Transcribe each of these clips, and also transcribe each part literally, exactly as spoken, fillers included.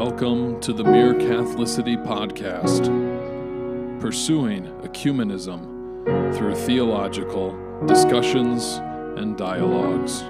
Welcome to the Mere Catholicity Podcast, pursuing ecumenism through theological discussions and dialogues.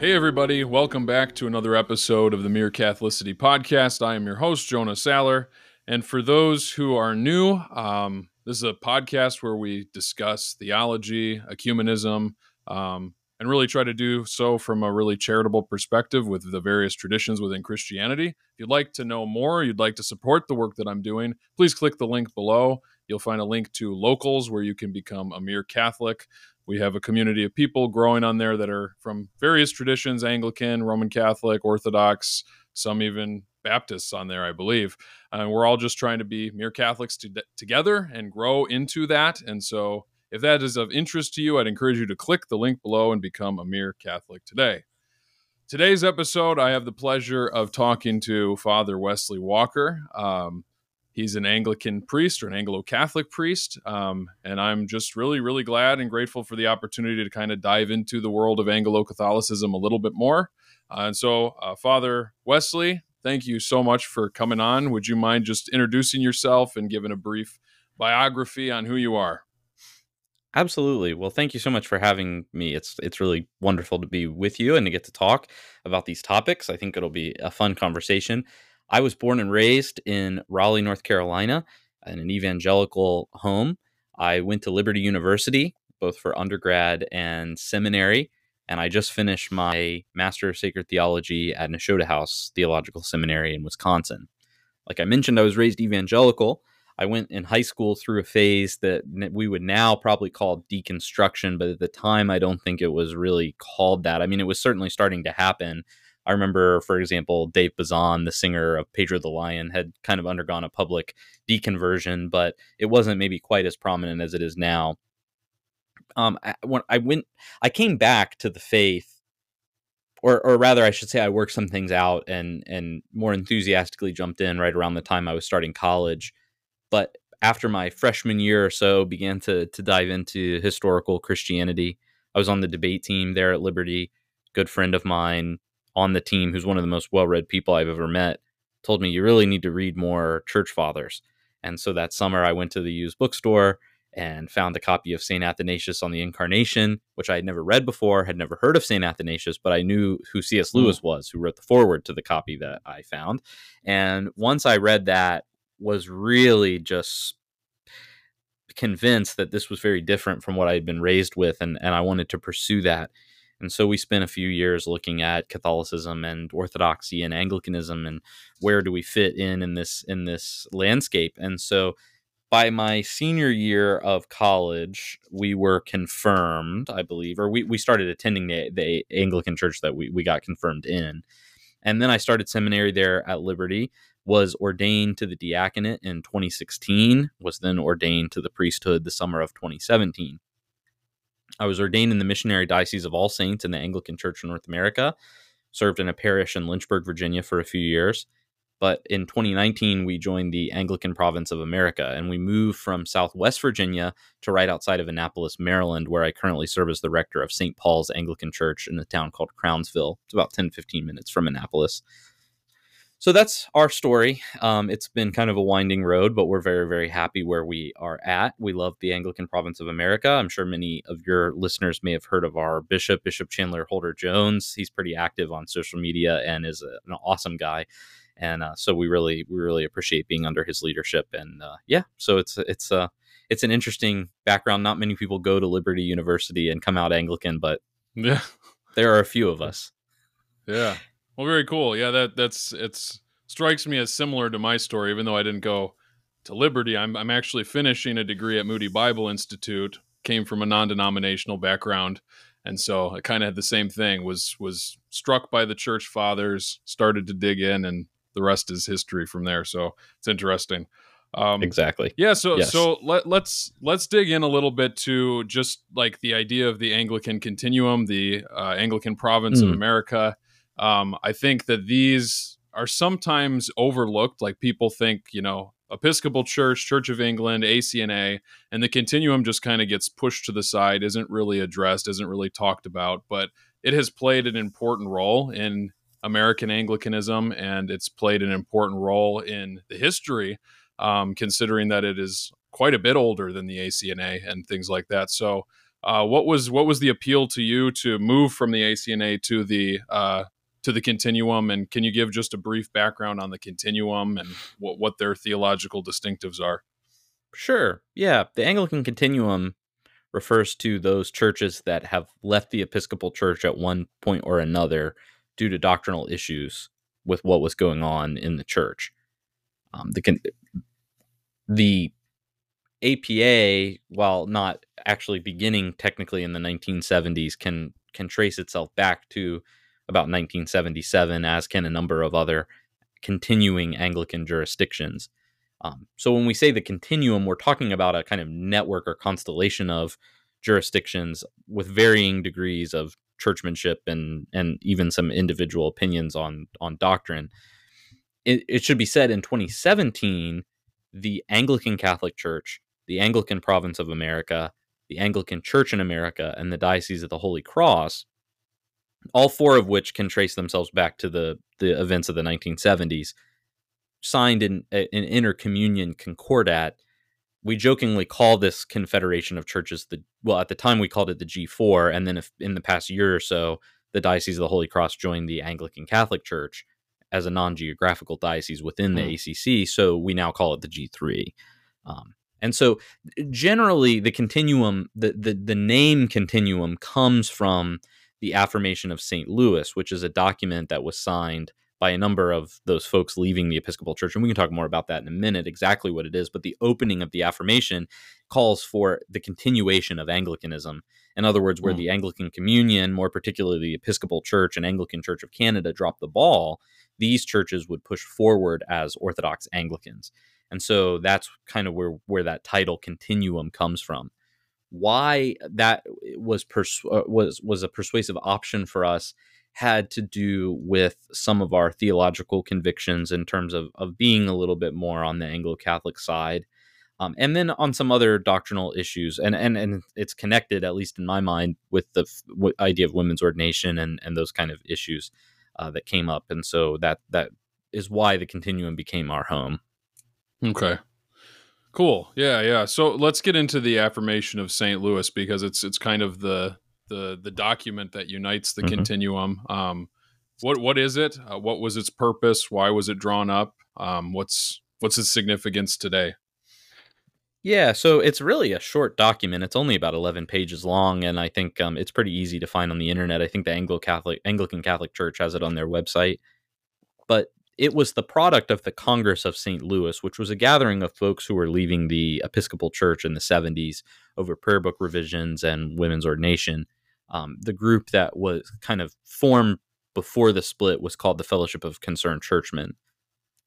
Hey everybody, welcome back to another episode of the Mere Catholicity Podcast. I am your host, Jonah Saller, and for those who are new, um, this is a podcast where we discuss theology, ecumenism, um, and really try to do so from a really charitable perspective with the various traditions within Christianity. If you'd like to know more, you'd like to support the work that I'm doing, please click the link below. You'll find a link to Locals where you can become a Mere Catholic. We have a community of people growing on there that are from various traditions, Anglican, Roman Catholic, Orthodox, some even Baptists on there, I believe. And we're all just trying to be Mere Catholics to, together and grow into that. And so if that is of interest to you, I'd encourage you to click the link below and become a Mere Catholic today. Today's episode, I have the pleasure of talking to Father Wesley Walker. Um, he's an Anglican priest, or an Anglo-Catholic priest, um, and I'm just really, really glad and grateful for the opportunity to kind of dive into the world of Anglo-Catholicism a little bit more. Uh, and so, uh, Father Wesley, thank you so much for coming on. Would you mind just introducing yourself and giving a brief biography on who you are? Absolutely. Well, thank you so much for having me. It's it's really wonderful to be with you and to get to talk about these topics. I think it'll be a fun conversation. I was born and raised in Raleigh, North Carolina, in an evangelical home. I went to Liberty University, both for undergrad and seminary, and I just finished my Master of Sacred Theology at Nashotah House Theological Seminary in Wisconsin. Like I mentioned, I was raised evangelical. I went in high school through a phase that we would now probably call deconstruction, but at the time, I don't think it was really called that. I mean, it was certainly starting to happen. I remember, for example, Dave Bazan, the singer of Pedro the Lion, had kind of undergone a public deconversion, but it wasn't maybe quite as prominent as it is now. Um, I, when I went, I came back to the faith. Or, or rather, I should say I worked some things out and, and more enthusiastically jumped in right around the time I was starting college. But after my freshman year or so, began to to dive into historical Christianity. I was on the debate team there at Liberty. Good friend of mine on the team, who's one of the most well-read people I've ever met, told me, you really need to read more church fathers. And so that summer, I went to the used bookstore and found a copy of Saint Athanasius on the Incarnation, which I had never read before, had never heard of Saint Athanasius, but I knew who C S Lewis was, who wrote the foreword to the copy that I found. And once I read that, was really just convinced that this was very different from what I had been raised with, and, and I wanted to pursue that. And so we spent a few years looking at Catholicism and Orthodoxy and Anglicanism and where do we fit in in this in this landscape. And so by my senior year of college, we were confirmed, I believe, or we, we started attending the, the Anglican church that we, we got confirmed in. And then I started seminary there at Liberty, was ordained to the diaconate in twenty sixteen, was then ordained to the priesthood the summer of twenty seventeen. I was ordained in the Missionary Diocese of All Saints in the Anglican Church of North America, served in a parish in Lynchburg, Virginia for a few years. But in twenty nineteen, we joined the Anglican Province of America, and we moved from Southwest Virginia to right outside of Annapolis, Maryland, where I currently serve as the rector of Saint Paul's Anglican Church in a town called Crownsville. It's about ten to fifteen minutes from Annapolis. So that's our story. Um, it's been kind of a winding road, but we're very, very happy where we are at. We love the Anglican Province of America. I'm sure many of your listeners may have heard of our bishop, Bishop Chandler Holder Jones. He's pretty active on social media and is a, an awesome guy. And uh, so we really, we really appreciate being under his leadership. And uh, yeah, so it's it's uh, it's an interesting background. Not many people go to Liberty University and come out Anglican, but yeah, there are a few of us. Yeah. Well, very cool. Yeah, that that's it's strikes me as similar to my story, even though I didn't go to Liberty. I'm I'm actually finishing a degree at Moody Bible Institute, came from a non-denominational background. And so I kind of had the same thing, was was struck by the church fathers, started to dig in, and the rest is history from there. So it's interesting. Um, exactly. Yeah. So yes. so let, let's let's dig in a little bit to just like the idea of the Anglican continuum, the uh, Anglican Province mm. of America. Um, I think that these are sometimes overlooked. Like people think, you know, Episcopal Church, Church of England, A C N A, and the continuum just kind of gets pushed to the side, isn't really addressed, isn't really talked about, but it has played an important role in American Anglicanism, and it's played an important role in the history, um, considering that it is quite a bit older than the A C N A and things like that. So uh, what was what was the appeal to you to move from the A C N A to the uh, to the Continuum? And can you give just a brief background on the Continuum and what, what their theological distinctives are? Sure. Yeah. The Anglican Continuum refers to those churches that have left the Episcopal Church at one point or another due to doctrinal issues with what was going on in the church. Um, the, the A P A, while not actually beginning technically in the nineteen seventies, can can trace itself back to about nineteen seventy-seven, as can a number of other continuing Anglican jurisdictions. Um, so when we say the Continuum, we're talking about a kind of network or constellation of jurisdictions with varying degrees of churchmanship and and even some individual opinions on, on doctrine. It, it should be said in twenty seventeen, the Anglican Catholic Church, the Anglican Province of America, the Anglican Church in America, and the Diocese of the Holy Cross, all four of which can trace themselves back to the, the events of the nineteen seventies, signed an, an intercommunion concordat. We jokingly call this confederation of churches the, well, at the time we called it the G four, and then if, in the past year or so, the Diocese of the Holy Cross joined the Anglican Catholic Church as a non-geographical diocese within the mm. A C C, so we now call it the G three. Um, and so generally the Continuum, the, the, the name Continuum comes from the Affirmation of Saint Louis, which is a document that was signed by a number of those folks leaving the Episcopal Church. And we can talk more about that in a minute, exactly what it is. But the opening of the affirmation calls for the continuation of Anglicanism. In other words, where mm. the Anglican Communion, more particularly the Episcopal Church and Anglican Church of Canada, dropped the ball, these churches would push forward as Orthodox Anglicans. And so that's kind of where, where that title Continuum comes from. Why that was persu- was was a persuasive option for us had to do with some of our theological convictions in terms of, of being a little bit more on the Anglo-Catholic side. Um, and then on some other doctrinal issues, and, and, and it's connected, at least in my mind, with the f- w- idea of women's ordination and, and those kind of issues uh, that came up. And so that that is why the Continuum became our home. Okay. Cool. Yeah, yeah. So let's get into the Affirmation of Saint Louis, because it's it's kind of the... the the document that unites the mm-hmm. Continuum. Um, what what is it? Uh, what was its purpose? Why was it drawn up? Um, what's what's its significance today? Yeah, so it's really a short document. It's only about eleven pages long, and I think um, it's pretty easy to find on the internet. I think the Anglo-Catholic Anglican Catholic Church has it on their website. But it was the product of the Congress of Saint Louis, which was a gathering of folks who were leaving the Episcopal Church in the seventies over prayer book revisions and women's ordination. Um, the group that was kind of formed before the split was called the Fellowship of Concerned Churchmen.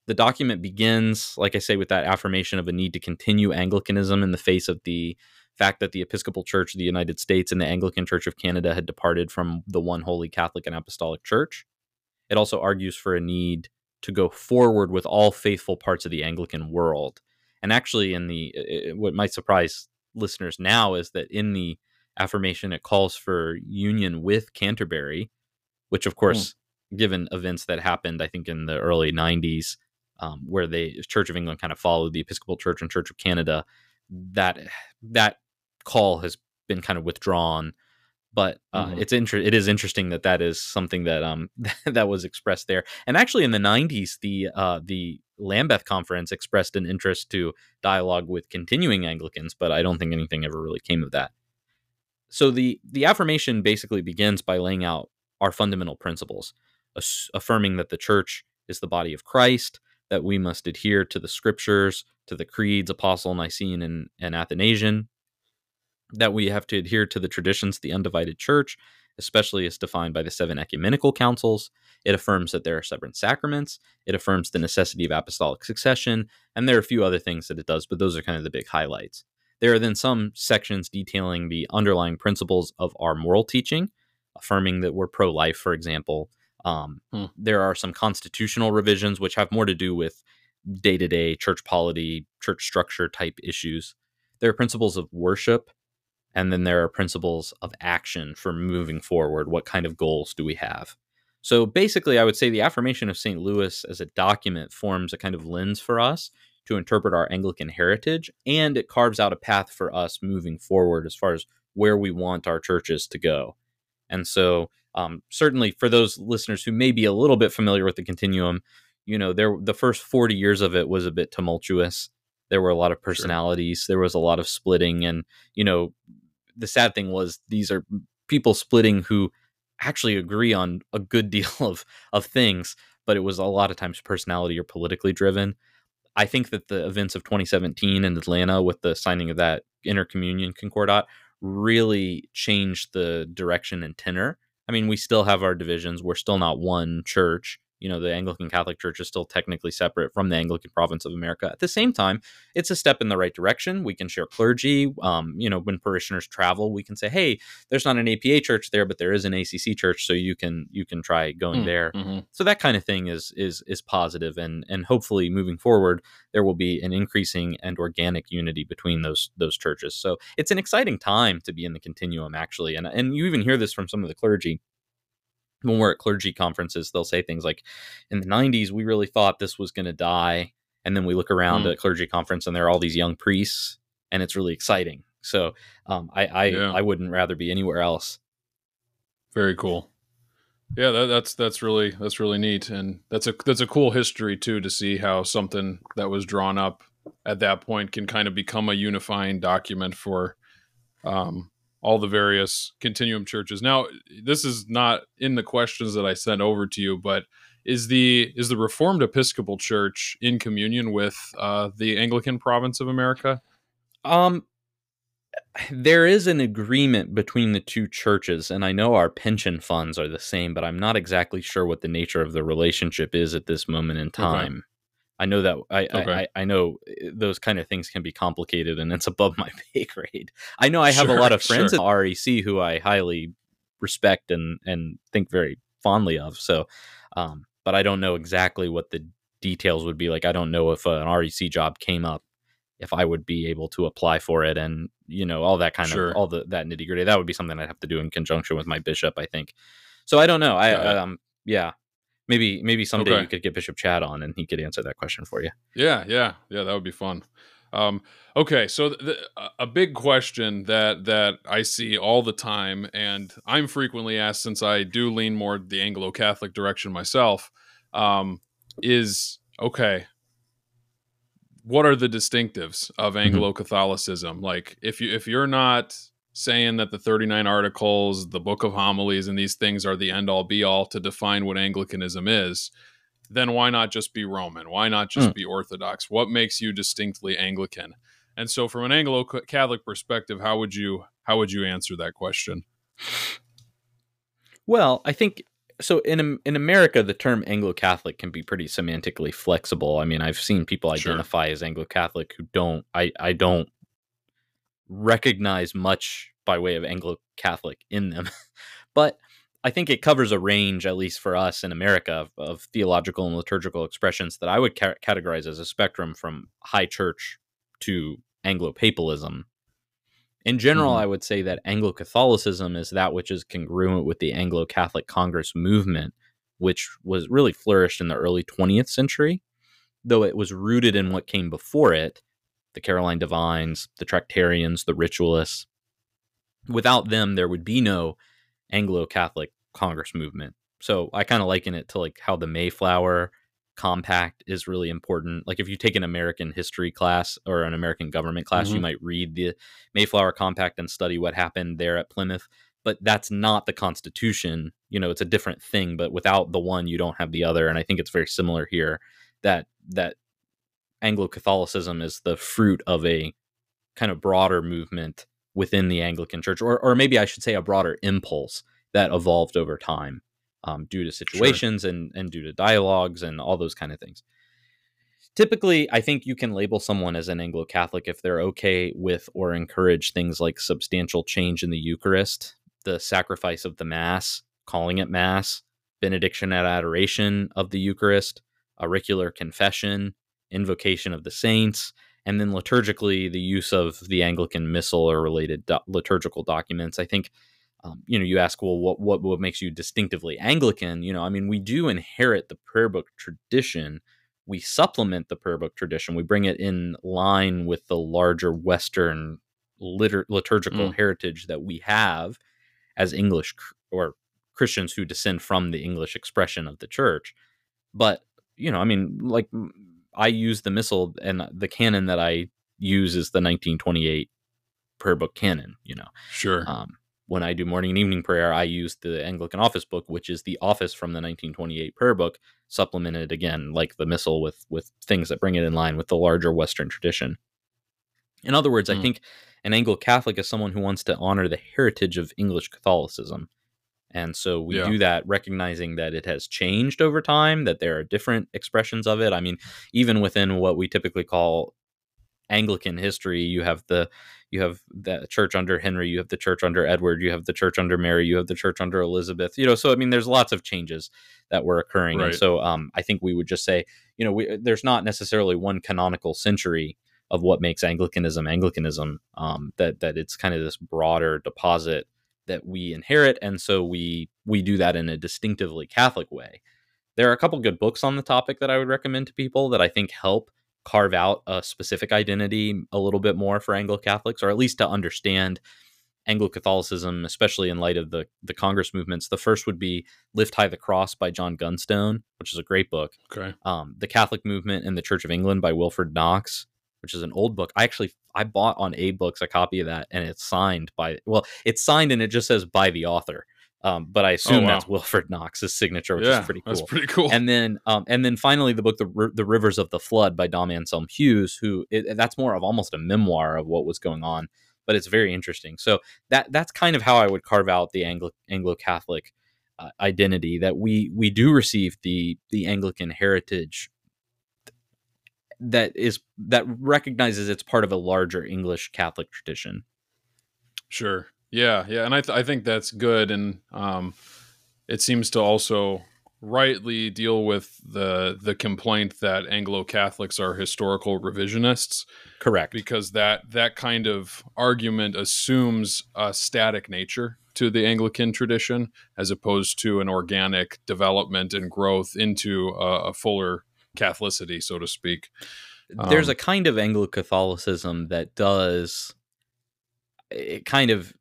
The document begins, like I say, with that affirmation of a need to continue Anglicanism in the face of the fact that the Episcopal Church of the United States and the Anglican Church of Canada had departed from the one holy Catholic and Apostolic Church. It also argues for a need to go forward with all faithful parts of the Anglican world. And actually, in the it, what might surprise listeners now is that in the affirmation, it calls for union with Canterbury, which, of course, mm. given events that happened, I think, in the early nineties, um, where the Church of England kind of followed the Episcopal Church and Church of Canada, that that call has been kind of withdrawn. But uh, mm. it's inter- it is interesting that that is something that um that was expressed there. And actually, in the nineties, the uh, the Lambeth Conference expressed an interest to dialogue with continuing Anglicans, but I don't think anything ever really came of that. So the, the affirmation basically begins by laying out our fundamental principles, ass- affirming that the church is the body of Christ, that we must adhere to the scriptures, to the creeds, Apostle, Nicene, and, and Athanasian, that we have to adhere to the traditions of the undivided church, especially as defined by the seven ecumenical councils. It affirms that there are seven sacraments. It affirms the necessity of apostolic succession. And there are a few other things that it does, but those are kind of the big highlights. There are then some sections detailing the underlying principles of our moral teaching, affirming that we're pro-life, for example. Um, hmm. There are some constitutional revisions, which have more to do with day-to-day church polity, church structure type issues. There are principles of worship, and then there are principles of action for moving forward. What kind of goals do we have? So basically, I would say the Affirmation of Saint Louis as a document forms a kind of lens for us to interpret our Anglican heritage, and it carves out a path for us moving forward as far as where we want our churches to go. And so um, certainly for those listeners who may be a little bit familiar with the continuum, you know, there the first forty years of it was a bit tumultuous. There were a lot of personalities. Sure. There was a lot of splitting. And, you know, the sad thing was these are people splitting who actually agree on a good deal of, of things, but it was a lot of times personality or politically driven. I think that the events of twenty seventeen in Atlanta with the signing of that intercommunion concordat really changed the direction and tenor. I mean, we still have our divisions. We're still not one church. You know, the Anglican Catholic Church is still technically separate from the Anglican Province of America. At the same time, it's a step in the right direction. We can share clergy. Um, you know, when parishioners travel, we can say, hey, there's not an A P A church there, but there is an A C C church. So you can you can try going mm, there. Mm-hmm. So that kind of thing is is is positive. And and hopefully moving forward, there will be an increasing and organic unity between those those churches. So it's an exciting time to be in the continuum, actually. And and you even hear this from some of the clergy. When we're at clergy conferences, they'll say things like, in the nineties, we really thought this was going to die. And then we look around mm. at clergy conference and there are all these young priests and it's really exciting. So um, I I, yeah. I wouldn't rather be anywhere else. Very cool. Yeah, that, that's that's really that's really neat. And that's a that's a cool history, too, to see how something that was drawn up at that point can kind of become a unifying document for um all the various continuum churches. Now, this is not in the questions that I sent over to you, but is the is the Reformed Episcopal Church in communion with uh, the Anglican Province of America? Um, there is an agreement between the two churches, and I know our pension funds are the same, but I'm not exactly sure what the nature of the relationship is at this moment in time. Okay. I know that I, okay. I I know those kind of things can be complicated and it's above my pay grade. I know I have sure, a lot of friends sure. at R E C who I highly respect and, and think very fondly of. So, um, but I don't know exactly what the details would be like. I don't know if an R E C job came up, if I would be able to apply for it and, you know, all that kind sure. of all the, that nitty gritty. That would be something I'd have to do in conjunction with my bishop, I think. So I don't know. I, yeah. um, yeah. Maybe maybe someday okay. you could get Bishop Chad on and he could answer that question for you. Yeah, yeah, yeah, that would be fun. Um, okay, so the, a big question that that I see all the time, and I'm frequently asked since I do lean more the Anglo-Catholic direction myself, um, is, okay, what are the distinctives of Anglo-Catholicism? Mm-hmm. Like, if you if you're not saying that the thirty-nine articles, the book of homilies, and these things are the end-all be-all to define what Anglicanism is, then why not just be Roman? Why not just mm. be Orthodox? What makes you distinctly Anglican? And so from an Anglo-Catholic perspective, how would you how would you answer that question? Well, I think, so in in America, the term Anglo-Catholic can be pretty semantically flexible. I mean, I've seen people identify sure. as Anglo-Catholic who don't, I, I don't, recognize much by way of Anglo-Catholic in them. But I think it covers a range, at least for us in America, of, of theological and liturgical expressions that I would ca- categorize as a spectrum from high church to Anglo-Papalism. In general, mm-hmm. I would say that Anglo-Catholicism is that which is congruent with the Anglo-Catholic Congress movement, which was really flourished in the early twentieth century, though it was rooted in what came before it, the Caroline Divines, the Tractarians, the Ritualists. Without them, there would be no Anglo-Catholic Congress movement. So I kind of liken it to like how the Mayflower Compact is really important. Like if you take an American history class or an American government class, mm-hmm. you might read the Mayflower Compact and study what happened there at Plymouth. But that's not the Constitution. You know, it's a different thing, but without the one, you don't have the other. And I think it's very similar here that that Anglo-Catholicism is the fruit of a kind of broader movement within the Anglican Church, or or maybe I should say a broader impulse that evolved over time um, due to situations sure. and, and due to dialogues and all those kind of things. Typically, I think you can label someone as an Anglo-Catholic if they're okay with or encourage things like substantial change in the Eucharist, the sacrifice of the Mass, calling it Mass, benediction and adoration of the Eucharist, auricular confession, invocation of the saints, and then liturgically, the use of the Anglican Missal or related do- liturgical documents. I think Um, you know, you ask, well, what, what, what makes you distinctively Anglican? You know, I mean, we do inherit the prayer book tradition. We supplement the prayer book tradition. We bring it in line with the larger Western litur- liturgical mm. heritage that we have as English cr- or Christians who descend from the English expression of the church. But, you know, I mean, like I use the Missal, and the canon that I use is the nineteen twenty-eight prayer book canon, you know. Sure. Um, when I do morning and evening prayer, I use the Anglican office book, which is the office from the nineteen twenty-eight prayer book, supplemented again, like the Missal, with with things that bring it in line with the larger Western tradition. In other words, mm. I think an Anglo-Catholic is someone who wants to honor the heritage of English Catholicism. And so we yeah. do that, recognizing that it has changed over time, that there are different expressions of it. I mean, even within what we typically call Anglican history, you have the you have the church under Henry, you have the church under Edward, you have the church under Mary, you have the church under Elizabeth, you know. So I mean, there's lots of changes that were occurring, right. and so um, I think we would just say, you know, we, there's not necessarily one canonical century of what makes Anglicanism Anglicanism. Um, that that it's kind of this broader deposit that we inherit, and so we we do that in a distinctively Catholic way. There are a couple good books on the topic that I would recommend to people that I think help carve out a specific identity a little bit more for Anglo-Catholics, or at least to understand Anglo-Catholicism, especially in light of the, the Congress movements. The first would be Lift High the Cross by John Gunstone, which is a great book. Okay. Um, the Catholic Movement and the Church of England by Wilfred Knox, which is an old book. I actually, I bought on A-Books a copy of that, and it's signed by, well, it's signed and it just says by the author. Um, but I assume oh, wow. that's Wilfred Knox's signature, which yeah, is pretty cool. That's pretty cool. And then, um, and then finally, the book "The R- The Rivers of the Flood" by Dom Anselm Hughes, who it, that's more of almost a memoir of what was going on, but it's very interesting. So that that's kind of how I would carve out the Anglo Anglo Catholic uh, identity, that we we do receive the the Anglican heritage that is that recognizes it's part of a larger English Catholic tradition. Sure. Yeah, yeah, and I th- I think that's good, and um, it seems to also rightly deal with the the complaint that Anglo-Catholics are historical revisionists. Correct. Because that that kind of argument assumes a static nature to the Anglican tradition, as opposed to an organic development and growth into a, a fuller Catholicity, so to speak. There's um, a kind of Anglo-Catholicism that does it kind of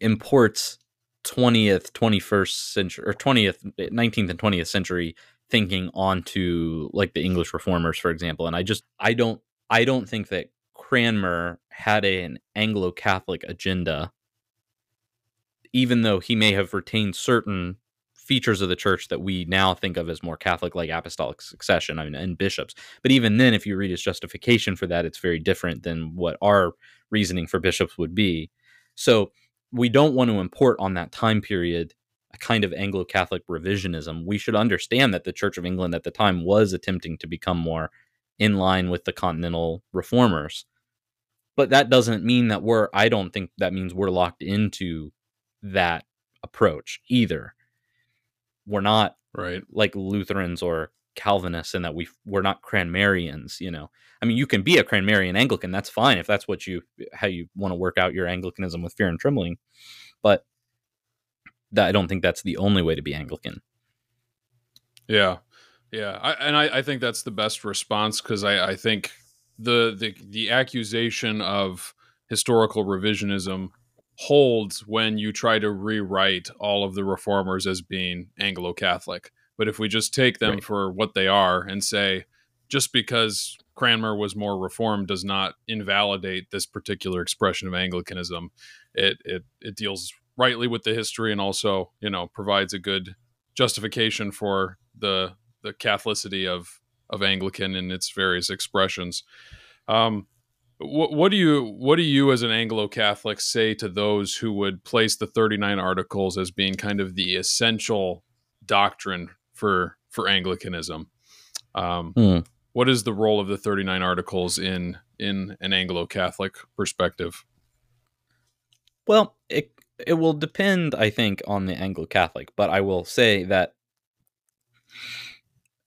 imports twentieth, twenty-first century or twentieth, nineteenth and twentieth century thinking onto like the English reformers, for example. And I just, I don't, I don't think that Cranmer had a, an Anglo-Catholic agenda, even though he may have retained certain features of the church that we now think of as more Catholic, like apostolic succession, I mean, and bishops. But even then, if you read his justification for that, it's very different than what our reasoning for bishops would be. So we don't want to import on that time period a kind of Anglo-Catholic revisionism. We should understand that the Church of England at the time was attempting to become more in line with the continental reformers. But that doesn't mean that we're, I don't think that means we're locked into that approach either. We're not right. like Lutherans or Calvinists, in that we we're not Cranmerians, you know. I mean, you can be a Cranmerian Anglican. That's fine if that's what you how you want to work out your Anglicanism with fear and trembling, but that, I don't think that's the only way to be Anglican. Yeah, yeah, I, and I, I think that's the best response, because I, I think the the the accusation of historical revisionism holds when you try to rewrite all of the reformers as being Anglo-Catholic. But if we just take them right. for what they are and say, just because Cranmer was more reformed does not invalidate this particular expression of Anglicanism, it it it deals rightly with the history, and also, you know, provides a good justification for the the Catholicity of of Anglican in its various expressions. Um, wh- what do you what do you as an Anglo-Catholic say to those who would place the thirty-nine Articles as being kind of the essential doctrine for for Anglicanism? Um, mm. What is the role of the thirty-nine Articles in in an Anglo-Catholic perspective? Well, it it will depend, I think, on the Anglo-Catholic, but I will say that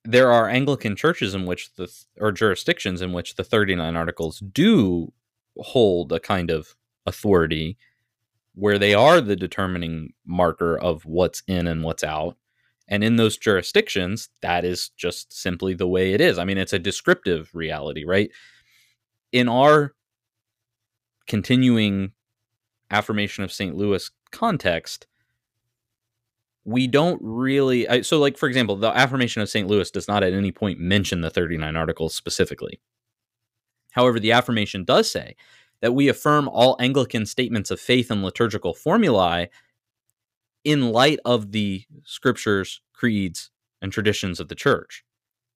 there are Anglican churches in which the or jurisdictions in which the thirty-nine Articles do hold a kind of authority where they are the determining marker of what's in and what's out. And in those jurisdictions, that is just simply the way it is. I mean, it's a descriptive reality, right? In our continuing Affirmation of Saint Louis context, we don't really... I, so, like, for example, the Affirmation of Saint Louis does not at any point mention the thirty-nine Articles specifically. However, the affirmation does say that we affirm all Anglican statements of faith and liturgical formulae in light of the scriptures, creeds, and traditions of the church,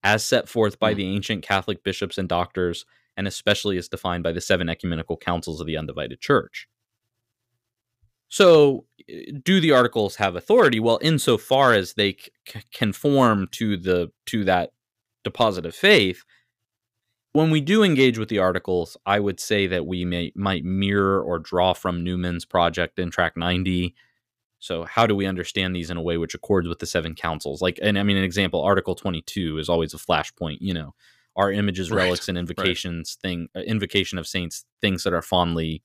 as set forth by the ancient Catholic bishops and doctors, and especially as defined by the seven ecumenical councils of the undivided church. So, do the articles have authority? Well, insofar as they c- conform to the to that deposit of faith, when we do engage with the articles, I would say that we may might mirror or draw from Newman's project in Tract ninety. So how do we understand these in a way which accords with the seven councils? Like, and I mean, an example, Article twenty-two is always a flashpoint, you know, our images, right, relics, and invocations, right. thing, uh, invocation of saints, things that are fondly,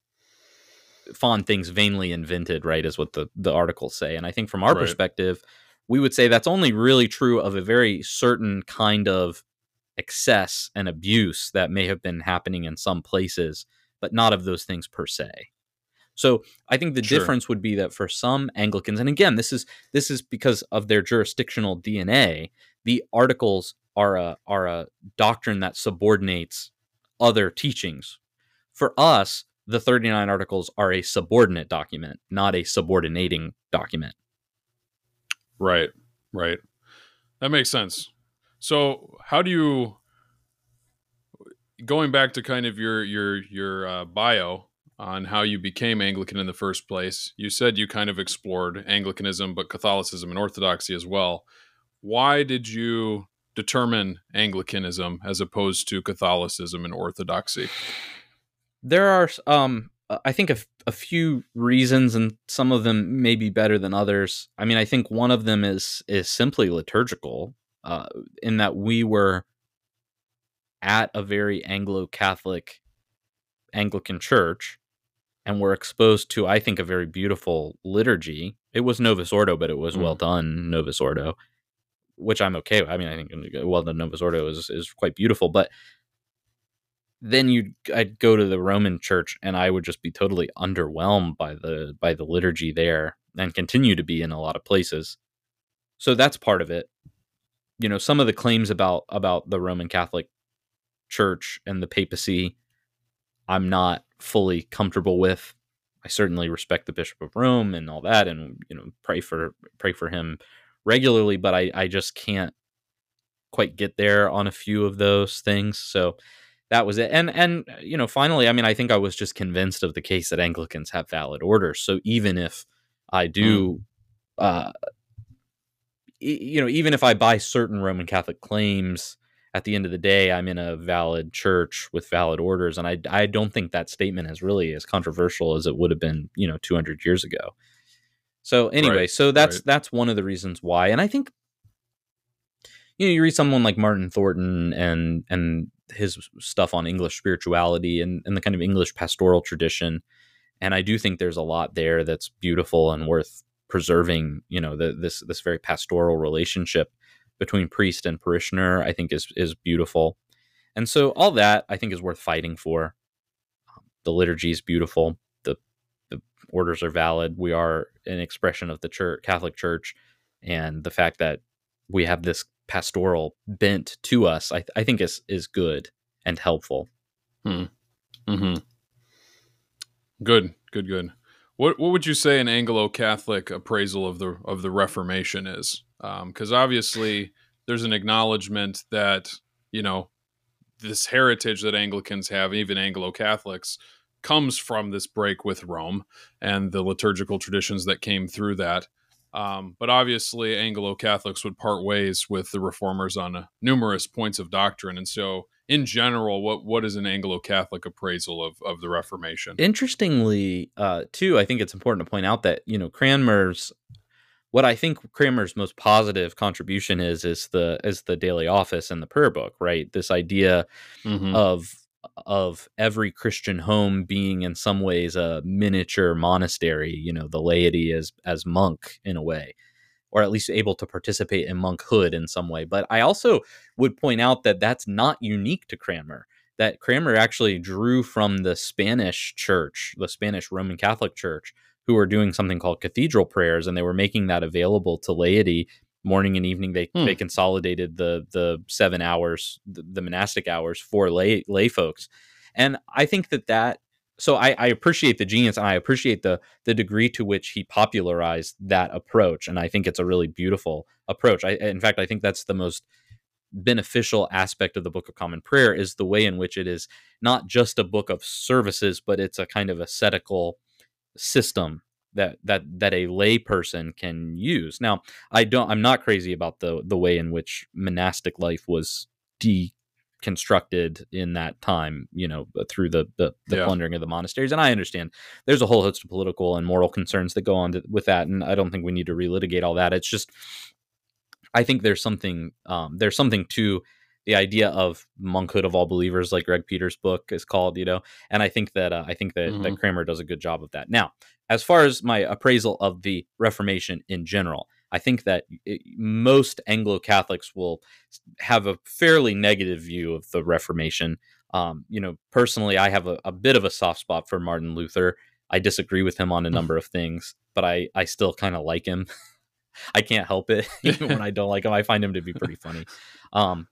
fond things vainly invented, right, is what the, the articles say. And I think from our right. perspective, we would say that's only really true of a very certain kind of excess and abuse that may have been happening in some places, but not of those things per se. So I think the sure. difference would be that for some Anglicans, and again, this is this is because of their jurisdictional D N A, the articles are a, are a doctrine that subordinates other teachings. For us, the thirty-nine articles are a subordinate document, not a subordinating document. Right, right. That makes sense. So how do you, going back to kind of your, your, your uh, bio, on how you became Anglican in the first place. You said you kind of explored Anglicanism, but Catholicism and Orthodoxy as well. Why did you determine Anglicanism as opposed to Catholicism and Orthodoxy? There are, um, I think, a, a few reasons, and some of them may be better than others. I mean, I think one of them is is simply liturgical, uh, in that we were at a very Anglo-Catholic Anglican Church, and were exposed to, I think, a very beautiful liturgy. It was Novus Ordo, but it was mm. well done Novus Ordo, which I'm okay with. I mean, I think well done Novus Ordo is, is quite beautiful, but then you'd I'd go to the Roman Church, and I would just be totally underwhelmed by the by the liturgy there, and continue to be in a lot of places. So that's part of it. You know, some of the claims about about the Roman Catholic Church and the papacy, I'm not fully comfortable with. I certainly respect the Bishop of Rome and all that, and you know, pray for pray for him regularly, but I, I just can't quite get there on a few of those things. So that was it. And and you know, finally, I mean, I think I was just convinced of the case that Anglicans have valid orders. So even if I do, mm. uh, e- you know, even if I buy certain Roman Catholic claims, at the end of the day, I'm in a valid church with valid orders. And I, I don't think that statement is really as controversial as it would have been, you know, two hundred years ago. So anyway, right, so that's, right. that's one of the reasons why. And I think, you know, you read someone like Martin Thornton and, and his stuff on English spirituality and, and the kind of English pastoral tradition. And I do think there's a lot there that's beautiful and worth preserving, you know, the, this, this very pastoral relationship between priest and parishioner, I think is is beautiful. And so all that, I think, is worth fighting for. Um, the liturgy is beautiful. The, the orders are valid. We are an expression of the church, Catholic Church, and the fact that we have this pastoral bent to us, I, I think is is good and helpful. Hmm. Mm-hmm. Good, good, good. What what would you say an Anglo-Catholic appraisal of the of the Reformation is? Because um, obviously there's an acknowledgement that, you know, this heritage that Anglicans have, even Anglo-Catholics, comes from this break with Rome and the liturgical traditions that came through that. Um, but obviously Anglo-Catholics would part ways with the Reformers on uh, numerous points of doctrine. And so in general, what what is an Anglo-Catholic appraisal of, of the Reformation? Interestingly, uh, too, I think it's important to point out that, you know, Cranmer's... What I think Cranmer's most positive contribution is is the is the daily office and the prayer book, right? This idea mm-hmm. of of every Christian home being in some ways a miniature monastery, you know, the laity as as monk in a way, or at least able to participate in monkhood in some way. But I also would point out that that's not unique to Cranmer, that Cranmer actually drew from the Spanish church, the Spanish Roman Catholic Church, who were doing something called cathedral prayers, and they were making that available to laity morning and evening. They hmm. they consolidated the the seven hours, the, the monastic hours for lay lay folks. And I think that that, so I, I appreciate the genius, and I appreciate the the degree to which he popularized that approach. And I think it's a really beautiful approach. I, in fact, I think that's the most beneficial aspect of the Book of Common Prayer, is the way in which it is not just a book of services, but it's a kind of ascetical system that that that a lay person can use. Now, I don't I'm not crazy about the the way in which monastic life was deconstructed in that time, you know, through the the, the yeah. plundering of the monasteries. And I understand there's a whole host of political and moral concerns that go on to, with that, and I don't think we need to relitigate all that. It's just, I think there's something um, there's something to the idea of monkhood of all believers, like Greg Peters' book is called, you know, and I think that uh, I think that, mm-hmm. that Cranmer does a good job of that. Now, as far as my appraisal of the Reformation in general, I think that it, most Anglo-Catholics will have a fairly negative view of the Reformation. Um, you know, personally, I have a, a bit of a soft spot for Martin Luther. I disagree with him on a number of things, but I, I still kind of like him. I can't help it. Even when I don't like him, I find him to be pretty funny. Um,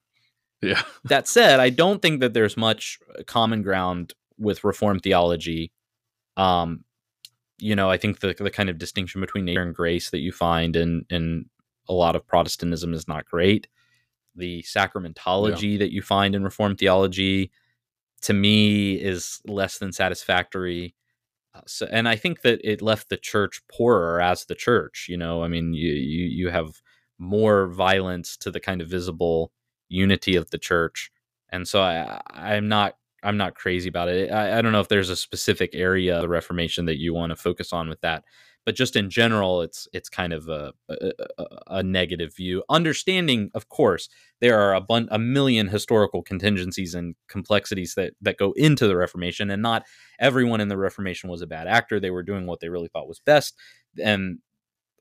Yeah. That said, I don't think that there's much common ground with Reformed theology. Um, you know, I think the the kind of distinction between nature and grace that you find in, in a lot of Protestantism is not great. The sacramentology yeah. that you find in Reformed theology, to me, is less than satisfactory. Uh, so, and I think that it left the church poorer as the church. You know, I mean, you you, you have more violence to the kind of visible unity of the church, and so I, I'm not I'm not crazy about it. I, I don't know if there's a specific area of the Reformation that you want to focus on with that, but just in general, it's it's kind of a a, a negative view. Understanding, of course, there are a, bun- a million historical contingencies and complexities that that go into the Reformation, and not everyone in the Reformation was a bad actor. They were doing what they really thought was best, and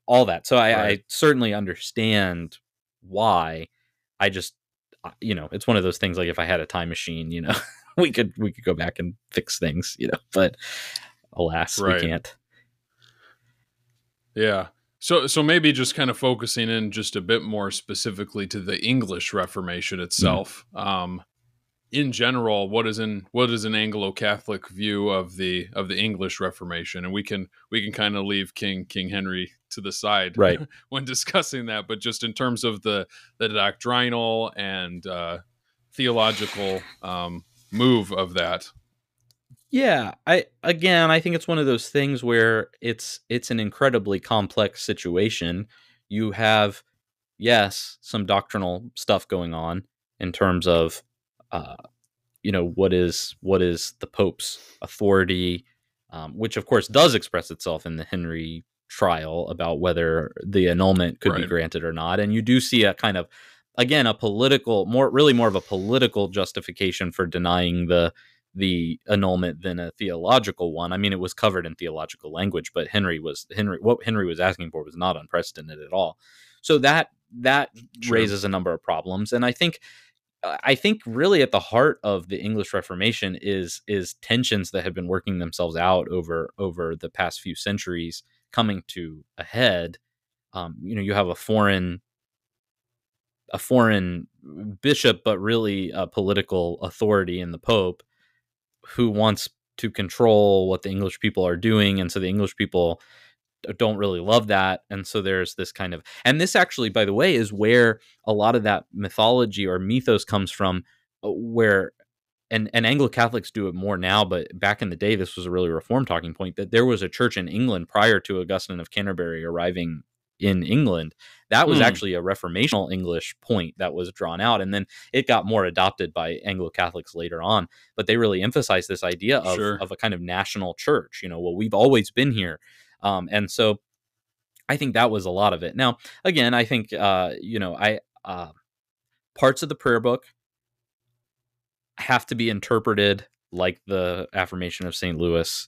all that. So I, right. I certainly understand why. I just You know, it's one of those things, like if I had a time machine, you know, we could we could go back and fix things, you know, but alas, right. we can't. Yeah. So so maybe just kind of focusing in just a bit more specifically to the English Reformation itself. Mm-hmm. Um, in general, what is in what is an Anglo-Catholic view of the of the English Reformation? And we can we can kind of leave King King Henry to the side right. when discussing that, but just in terms of the the doctrinal and uh, theological um, move of that. Yeah, I again, I think it's one of those things where it's it's an incredibly complex situation. You have, yes, some doctrinal stuff going on in terms of Uh, you know, what is what is the Pope's authority, um, which, of course, does express itself in the Henry trial about whether the annulment could right. be granted or not. And you do see a kind of, again, a political, more really more of a political justification for denying the the annulment than a theological one. I mean, it was covered in theological language, but Henry was Henry. What Henry was asking for was not unprecedented at all. So that that True. raises a number of problems. And I think. I think really at the heart of the English Reformation is is tensions that have been working themselves out over over the past few centuries coming to a head. Um, you know, you have a foreign a foreign bishop, but really a political authority in the Pope, who wants to control what the English people are doing, and so the English people don't really love that. And so there's this kind of, and this actually, by the way, is where a lot of that mythology or mythos comes from, where, and, and Anglo-Catholics do it more now, but back in the day, this was a really Reformed talking point, that there was a church in England prior to Augustine of Canterbury arriving in England. That was hmm. actually a reformational English point that was drawn out. And then it got more adopted by Anglo-Catholics later on, but they really emphasized this idea of, sure. of a kind of national church, you know, well, we've always been here. Um, and so I think that was a lot of it. Now, again, I think, uh, you know, I, uh, parts of the prayer book have to be interpreted like the Affirmation of Saint Louis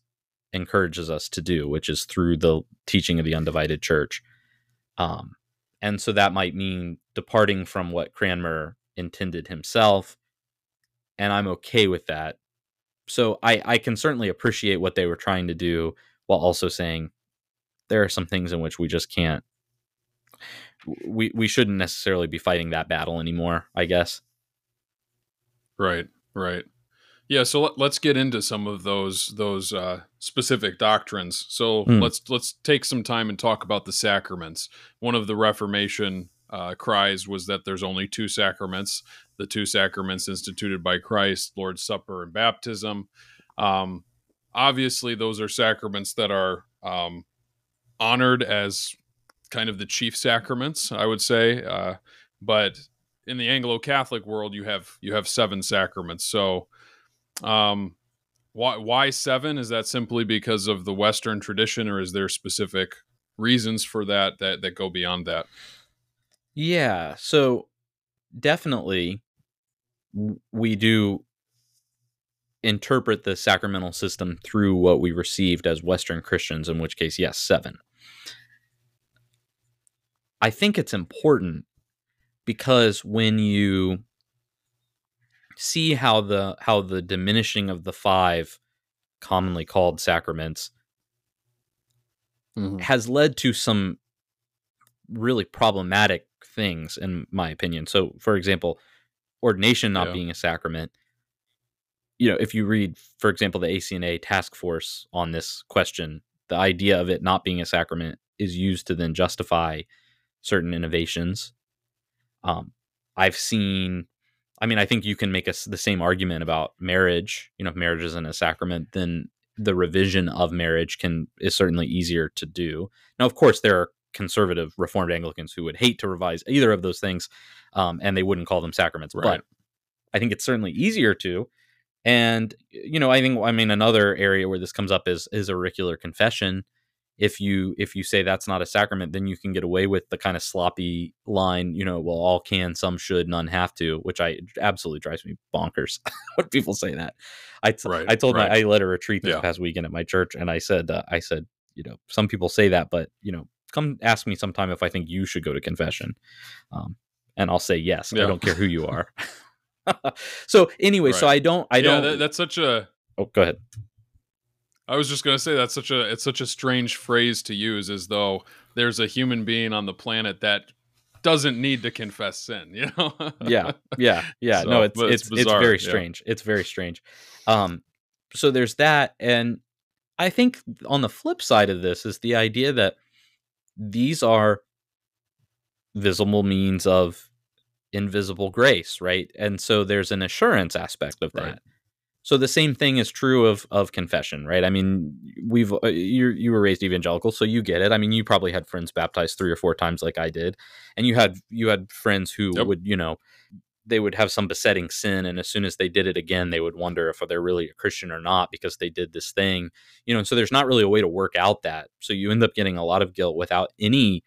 encourages us to do, which is through the teaching of the undivided church. Um, and so that might mean departing from what Cranmer intended himself, and I'm okay with that. So I, I can certainly appreciate what they were trying to do, while also saying there are some things in which we just can't, we, we shouldn't necessarily be fighting that battle anymore, I guess. Right, right. Yeah, so let, let's get into some of those those uh, specific doctrines. So mm. let's let's take some time and talk about the sacraments. One of the Reformation uh, cries was that there's only two sacraments, the two sacraments instituted by Christ, Lord's Supper and baptism. Um, obviously, those are sacraments that are um, honored as kind of the chief sacraments, I would say. Uh, but in the Anglo-Catholic world, you have you have seven sacraments. So Um, why, why seven? Is that simply because of the Western tradition, or is there specific reasons for that, that, that go beyond that? Yeah. So definitely we do interpret the sacramental system through what we received as Western Christians, in which case, yes, seven. I think it's important because when you see how the how the diminishing of the five, commonly called sacraments, mm-hmm. has led to some really problematic things, in my opinion. So, for example, ordination not yeah. being a sacrament. You know, if you read, for example, the A C N A task force on this question, the idea of it not being a sacrament is used to then justify certain innovations. Um, I've seen. I mean, I think you can make a, the same argument about marriage. You know, if marriage isn't a sacrament, then the revision of marriage can is certainly easier to do. Now, of course, there are conservative Reformed Anglicans who would hate to revise either of those things, um, and they wouldn't call them sacraments. Right. But I think it's certainly easier to. And, you know, I think, I mean, another area where this comes up is, is auricular confession. If you if you say that's not a sacrament, then you can get away with the kind of sloppy line, you know, well, all can, some should, none have to, which I absolutely drives me bonkers when people say that. I, t- right, I told right. my I led a retreat this yeah. past weekend at my church, and I said, uh, I said, you know, some people say that, but, you know, come ask me sometime if I think you should go to confession. Um, and I'll say yes. Yeah. I don't care who you are. So anyway, right. so I don't I yeah, don't. That, that's such a. Oh, go ahead. I was just going to say that's such a it's such a strange phrase to use, as though there's a human being on the planet that doesn't need to confess sin, you know? yeah, yeah, yeah. So, no, it's it's it's, it's very strange. Yeah. It's very strange. Um, so there's that, and I think on the flip side of this is the idea that these are visible means of invisible grace, right? And so there's an assurance aspect of that. Right. So the same thing is true of of confession, right? I mean, we've uh, you you were raised evangelical, so you get it. I mean, you probably had friends baptized three or four times, like I did, and you had you had friends who yep. would, you know, they would have some besetting sin, and as soon as they did it again, they would wonder if they're really a Christian or not because they did this thing, you know. And so there's not really a way to work out that, so you end up getting a lot of guilt without any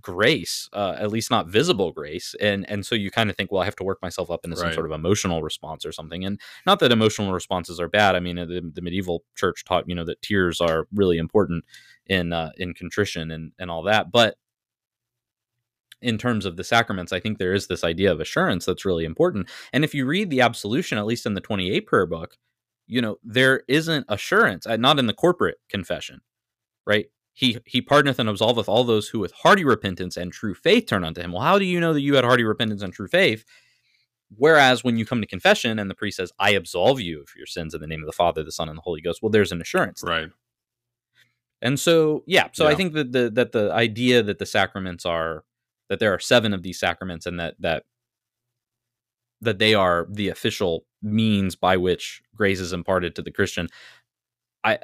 grace, uh, at least not visible grace. And, and so you kind of think, well, I have to work myself up into right. some sort of emotional response or something. And not that emotional responses are bad. I mean, the, the medieval church taught, you know, that tears are really important in, uh, in contrition and, and all that. But in terms of the sacraments, I think there is this idea of assurance that's really important. And if you read the absolution, at least in the twenty-eight prayer book, you know, there isn't assurance, not in the corporate confession, right? He he pardoneth and absolveth all those who with hearty repentance and true faith turn unto him. Well, how do you know that you had hearty repentance and true faith? Whereas when you come to confession and the priest says, I absolve you of your sins in the name of the Father, the Son, and the Holy Ghost. Well, there's an assurance. Right. There. And so, yeah. So yeah. I think that the, that the idea that the sacraments are, that there are seven of these sacraments, and that that that they are the official means by which grace is imparted to the Christian, I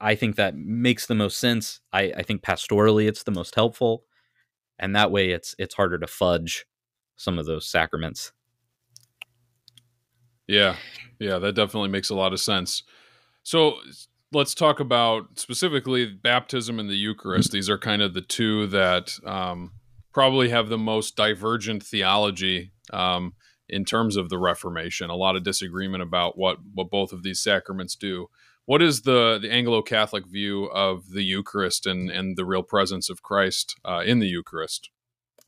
I think that makes the most sense. I, I think pastorally it's the most helpful, and that way it's it's harder to fudge some of those sacraments. Yeah, yeah, that definitely makes a lot of sense. So let's talk about specifically baptism and the Eucharist. These are kind of the two that um, probably have the most divergent theology. Um, in terms of the Reformation, a lot of disagreement about what, what both of these sacraments do. What is the, the Anglo-Catholic view of the Eucharist and, and the real presence of Christ uh, in the Eucharist?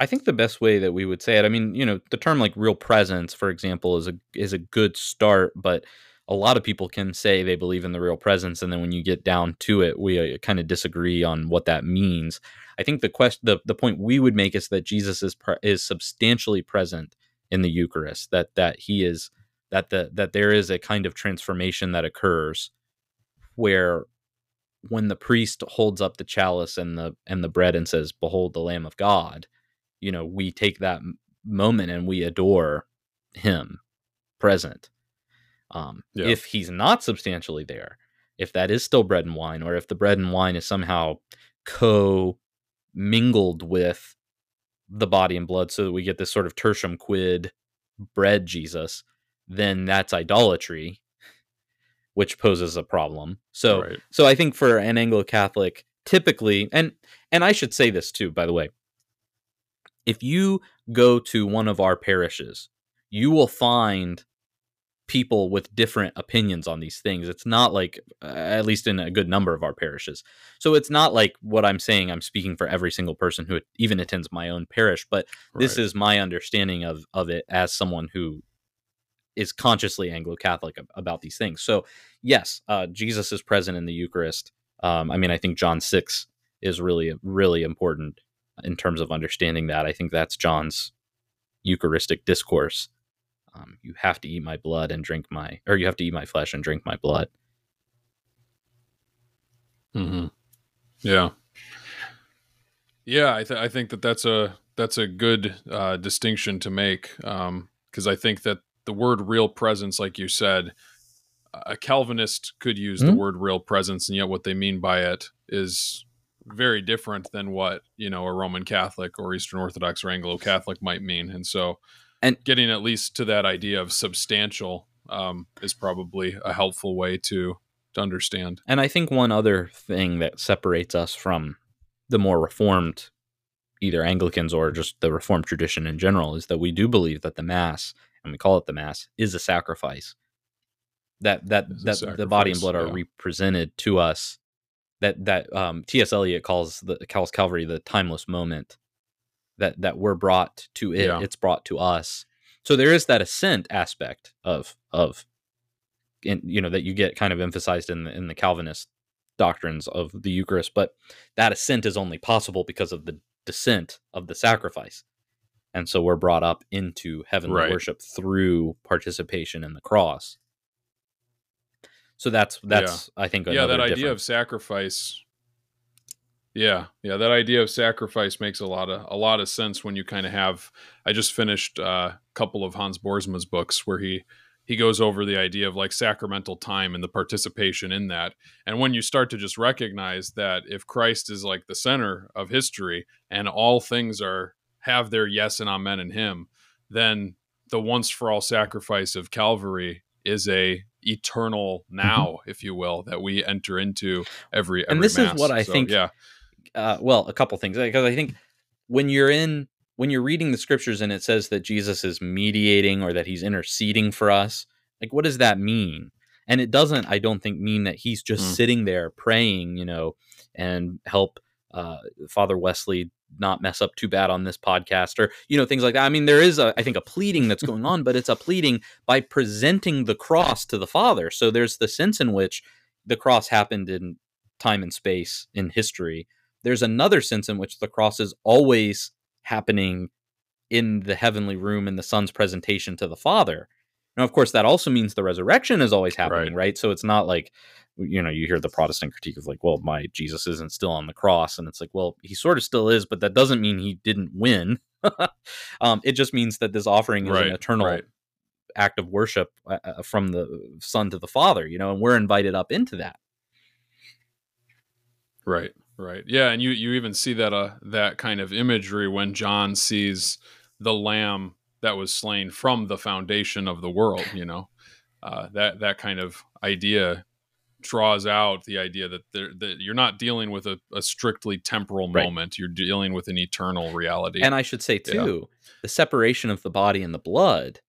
I think the best way that we would say it, I mean, you know, the term like real presence, for example, is a is a good start, but a lot of people can say they believe in the real presence, and then when you get down to it, we uh, kind of disagree on what that means. I think the quest, the, the point we would make is that Jesus is pre- is substantially present in the Eucharist, that that he is that the that there is a kind of transformation that occurs where when the priest holds up the chalice and the and the bread and says, "Behold the Lamb of God," you know, we take that moment and we adore him present. Um, yeah. If he's not substantially there, if that is still bread and wine, or if the bread and wine is somehow co-mingled with the body and blood so that we get this sort of tertium quid bread Jesus, then that's idolatry, which poses a problem. So, right. so I think for an Anglo-Catholic, typically, and and I should say this too, by the way, if you go to one of our parishes, you will find people with different opinions on these things. It's not like, uh, at least in a good number of our parishes. So it's not like what I'm saying, I'm speaking for every single person who even attends my own parish, but right. this is my understanding of, of it as someone who is consciously Anglo-Catholic about these things. So yes, uh, Jesus is present in the Eucharist. Um, I mean, I think John six is really, really important in terms of understanding that. I think that's John's Eucharistic discourse. Um, you have to eat my blood and drink my, or you have to eat my flesh and drink my blood. Mm-hmm. Yeah. Yeah. I, th- I think that that's a, that's a good uh, distinction to make. Um, 'cause I think that the word real presence, like you said, a Calvinist could use mm-hmm. the word real presence, and yet what they mean by it is very different than what, you know, a Roman Catholic or Eastern Orthodox or Anglo-Catholic might mean. And so and getting at least to that idea of substantial um, is probably a helpful way to, to understand. And I think one other thing that separates us from the more Reformed, either Anglicans or just the Reformed tradition in general, is that we do believe that the Mass, and we call it the Mass, is a sacrifice. That that that sacrifice, the body and blood are yeah. represented to us. That that um, T S Eliot calls the calls Calvary the timeless moment. That that we're brought to it, yeah. it's brought to us. So there is that ascent aspect of of, in, you know, that you get kind of emphasized in the, in the Calvinist doctrines of the Eucharist. But that ascent is only possible because of the descent of the sacrifice, and so we're brought up into heavenly right. worship through participation in the cross. So that's that's yeah. I think yeah that idea difference. Of sacrifice. Yeah, yeah, that idea of sacrifice makes a lot of a lot of sense when you kind of have. I just finished a couple of Hans Boersma's books where he he goes over the idea of like sacramental time and the participation in that. And when you start to just recognize that if Christ is like the center of history and all things are have their yes and amen in him, then the once for all sacrifice of Calvary is a eternal now, if you will, that we enter into every every and this Mass. Is what I so, think. Yeah. Uh, well, a couple things, because I think when you're in, when you're reading the scriptures and it says that Jesus is mediating or that he's interceding for us, like, what does that mean? And it doesn't, I don't think, mean that he's just mm. sitting there praying, you know, and help uh, Father Wesley not mess up too bad on this podcast or, you know, things like that. I mean, there is, a, I think, a pleading that's going on, but it's a pleading by presenting the cross to the Father. So there's the sense in which the cross happened in time and space in history. There's another sense in which the cross is always happening in the heavenly room in the Son's presentation to the Father. Now, of course, that also means the resurrection is always happening, right? right? So it's not like, you know, you hear the Protestant critique of like, well, my Jesus isn't still on the cross. And it's like, well, he sort of still is, but that doesn't mean he didn't win. um, it just means that this offering is right, an eternal right. act of worship uh, from the Son to the Father, you know, and we're invited up into that. Right. Right. Yeah. And you, you even see that, uh, that kind of imagery when John sees the lamb that was slain from the foundation of the world, you know, uh, that, that kind of idea draws out the idea that, there, that you're not dealing with a, a strictly temporal right. moment. You're dealing with an eternal reality. And I should say too, yeah. the separation of the body and the blood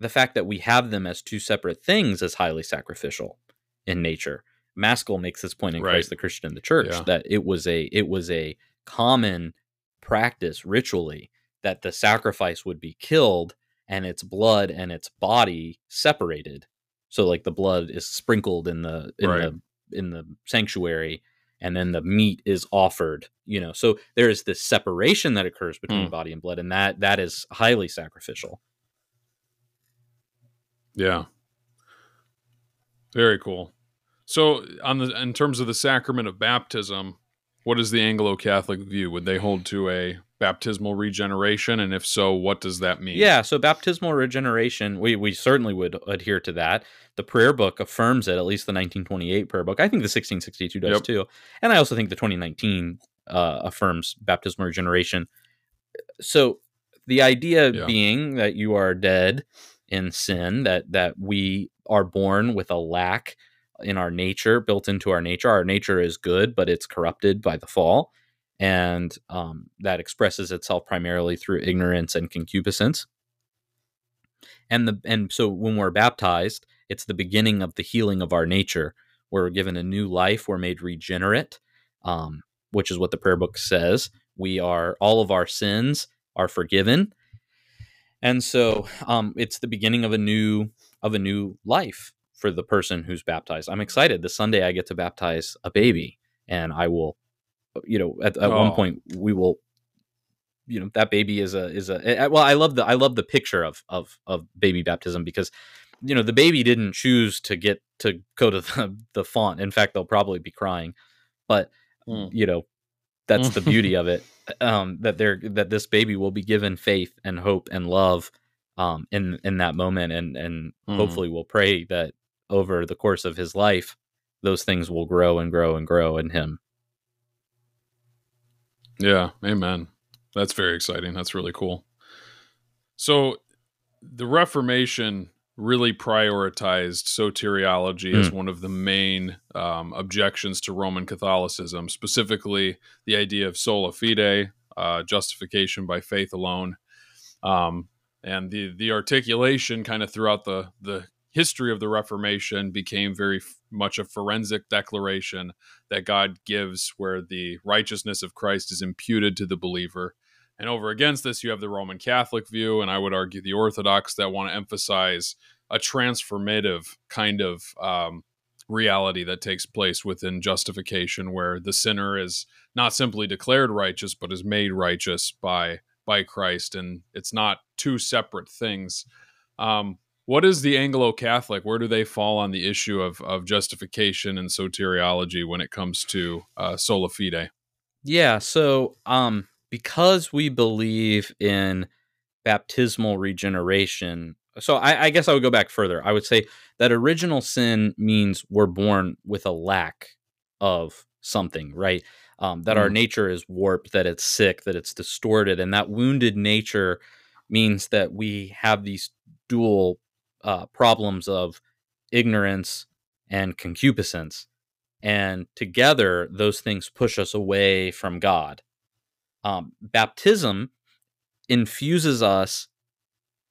The fact that we have them as two separate things is highly sacrificial in nature. Maskell makes this point in right. Christ the Christian and the Church, yeah. that it was a it was a common practice ritually that the sacrifice would be killed and its blood and its body separated. So like the blood is sprinkled in the in right. the in the sanctuary, and then the meat is offered, you know. So there is this separation that occurs between mm. body and blood, and that that is highly sacrificial. Yeah. Very cool. So on the in terms of the sacrament of baptism, what is the Anglo-Catholic view? Would they hold to a baptismal regeneration? And if so, what does that mean? Yeah, so baptismal regeneration, we we certainly would adhere to that. The prayer book affirms it, at least the nineteen twenty-eight prayer book. I think the sixteen sixty-two does yep. too. And I also think the twenty nineteen uh, affirms baptismal regeneration. So the idea yeah. being that you are dead in sin, that that we are born with a lack in our nature, built into our nature. Our nature is good, but it's corrupted by the fall. And um, that expresses itself primarily through ignorance and concupiscence. And the and so when we're baptized, it's the beginning of the healing of our nature. We're given a new life. We're made regenerate, um, which is what the prayer book says. We are, all of our sins are forgiven. And so um, it's the beginning of a new of a new life for the person who's baptized. I'm excited. This Sunday I get to baptize a baby, and I will. You know, at, at oh. one point we will, you know, that baby is a, is a, well, I love the, I love the picture of, of, of baby baptism, because, you know, the baby didn't choose to get to go to the, the font. In fact, they'll probably be crying, but mm. you know, that's the beauty of it. Um, that they're, that this baby will be given faith and hope and love, um, in, in that moment. And, and mm. hopefully we'll pray that over the course of his life, those things will grow and grow and grow in him. Yeah. Amen. That's very exciting. That's really cool. So the Reformation really prioritized soteriology mm. as one of the main um, objections to Roman Catholicism, specifically the idea of sola fide, uh, justification by faith alone. Um, and the, the articulation kind of throughout the, the history of the Reformation became very f- much a forensic declaration that God gives, where the righteousness of Christ is imputed to the believer. And over against this, you have the Roman Catholic view, and I would argue the Orthodox, that want to emphasize a transformative kind of um, reality that takes place within justification, where the sinner is not simply declared righteous, but is made righteous by, by Christ. And it's not two separate things. Um, What is the Anglo-Catholic? Where do they fall on the issue of, of justification and soteriology when it comes to uh, sola fide? Yeah, so um, because we believe in baptismal regeneration, so I, I guess I would go back further. I would say that original sin means we're born with a lack of something, right? Um, that mm. our nature is warped, that it's sick, that it's distorted, and that wounded nature means that we have these dual Uh, problems of ignorance and concupiscence. And together, those things push us away from God. Um, baptism infuses us,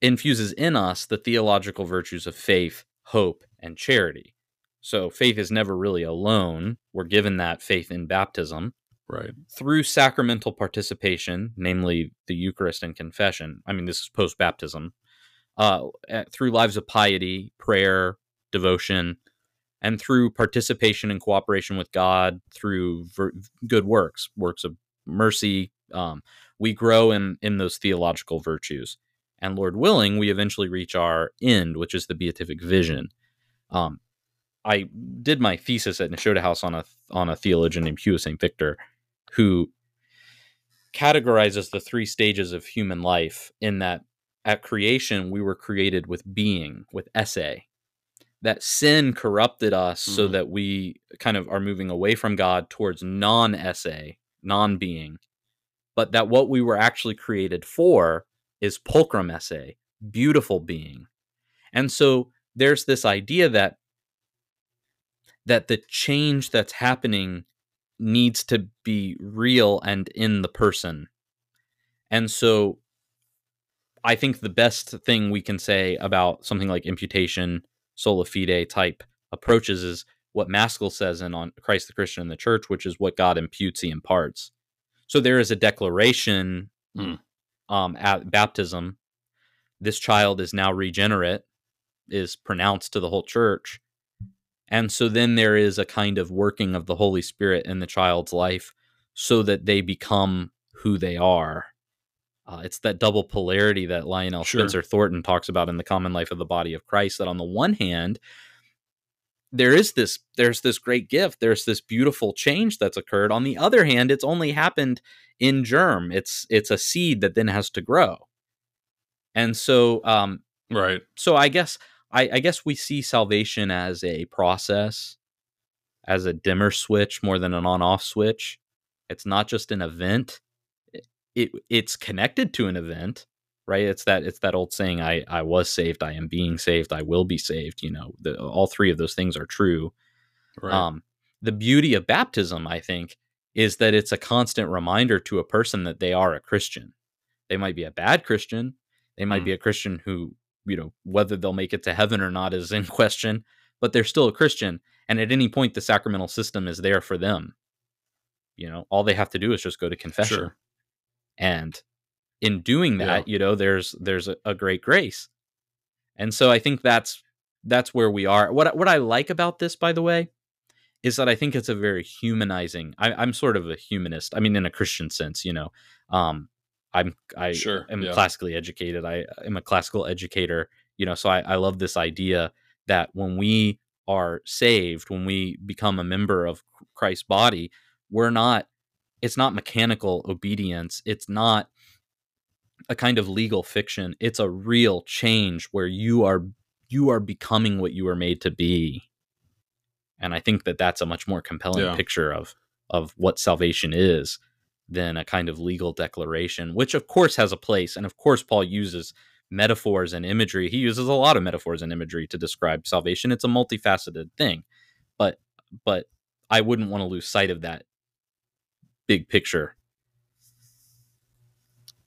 infuses in us the theological virtues of faith, hope, and charity. So faith is never really alone. We're given that faith in baptism. Right. Through sacramental participation, namely the Eucharist and confession. I mean, this is post-baptism. Uh, through lives of piety, prayer, devotion, and through participation and cooperation with God through ver- good works, works of mercy, um, we grow in, in those theological virtues. And Lord willing, we eventually reach our end, which is the beatific vision. Um, I did my thesis at Nashotah House on a, on a theologian named Hugh Saint Victor, who categorizes the three stages of human life in that at creation, we were created with being, with esse. That sin corrupted us mm-hmm. so that we kind of are moving away from God towards non-esse, non-being. But that what we were actually created for is pulchrum esse, beautiful being. And so there's this idea that, that the change that's happening needs to be real and in the person. And so I think the best thing we can say about something like imputation, sola fide type approaches is what Maskell says in On Christ the Christian and the Church, which is what God imputes, he imparts. So there is a declaration mm. um, at baptism. This child is now regenerate, is pronounced to the whole church. And so then there is a kind of working of the Holy Spirit in the child's life so that they become who they are. Uh, it's that double polarity that Lionel sure. Spencer Thornton talks about in The Common Life of the Body of Christ, that on the one hand, there is this, there's this great gift, there's this beautiful change that's occurred. On the other hand, it's only happened in germ. It's it's a seed that then has to grow. And so, um, right. So I guess I, I guess we see salvation as a process, as a dimmer switch more than an on-off switch. It's not just an event. It it's connected to an event, right? It's that it's that old saying, I, I was saved, I am being saved, I will be saved. You know, the, all three of those things are true. Right. Um, the beauty of baptism, I think, is that it's a constant reminder to a person that they are a Christian. They might be a bad Christian. They might mm. be a Christian who, you know, whether they'll make it to heaven or not is in question, but they're still a Christian. And at any point, the sacramental system is there for them. You know, all they have to do is just go to confession. Sure. And in doing that, yeah. you know, there's there's a, a great grace. And so I think that's that's where we are. What what I like about this, by the way, is that I think it's a very humanizing. I, I'm sort of a humanist. I mean, in a Christian sense, you know, um, I'm I sure. am yeah. classically educated. I am a classical educator, you know, so I, I love this idea that when we are saved, when we become a member of Christ's body, we're not. It's not mechanical obedience. It's not a kind of legal fiction. It's a real change where you are you are becoming what you were made to be. And I think that that's a much more compelling yeah. picture of of what salvation is than a kind of legal declaration, which of course has a place. And of course, Paul uses metaphors and imagery. He uses a lot of metaphors and imagery to describe salvation. It's a multifaceted thing, but but I wouldn't want to lose sight of that big picture.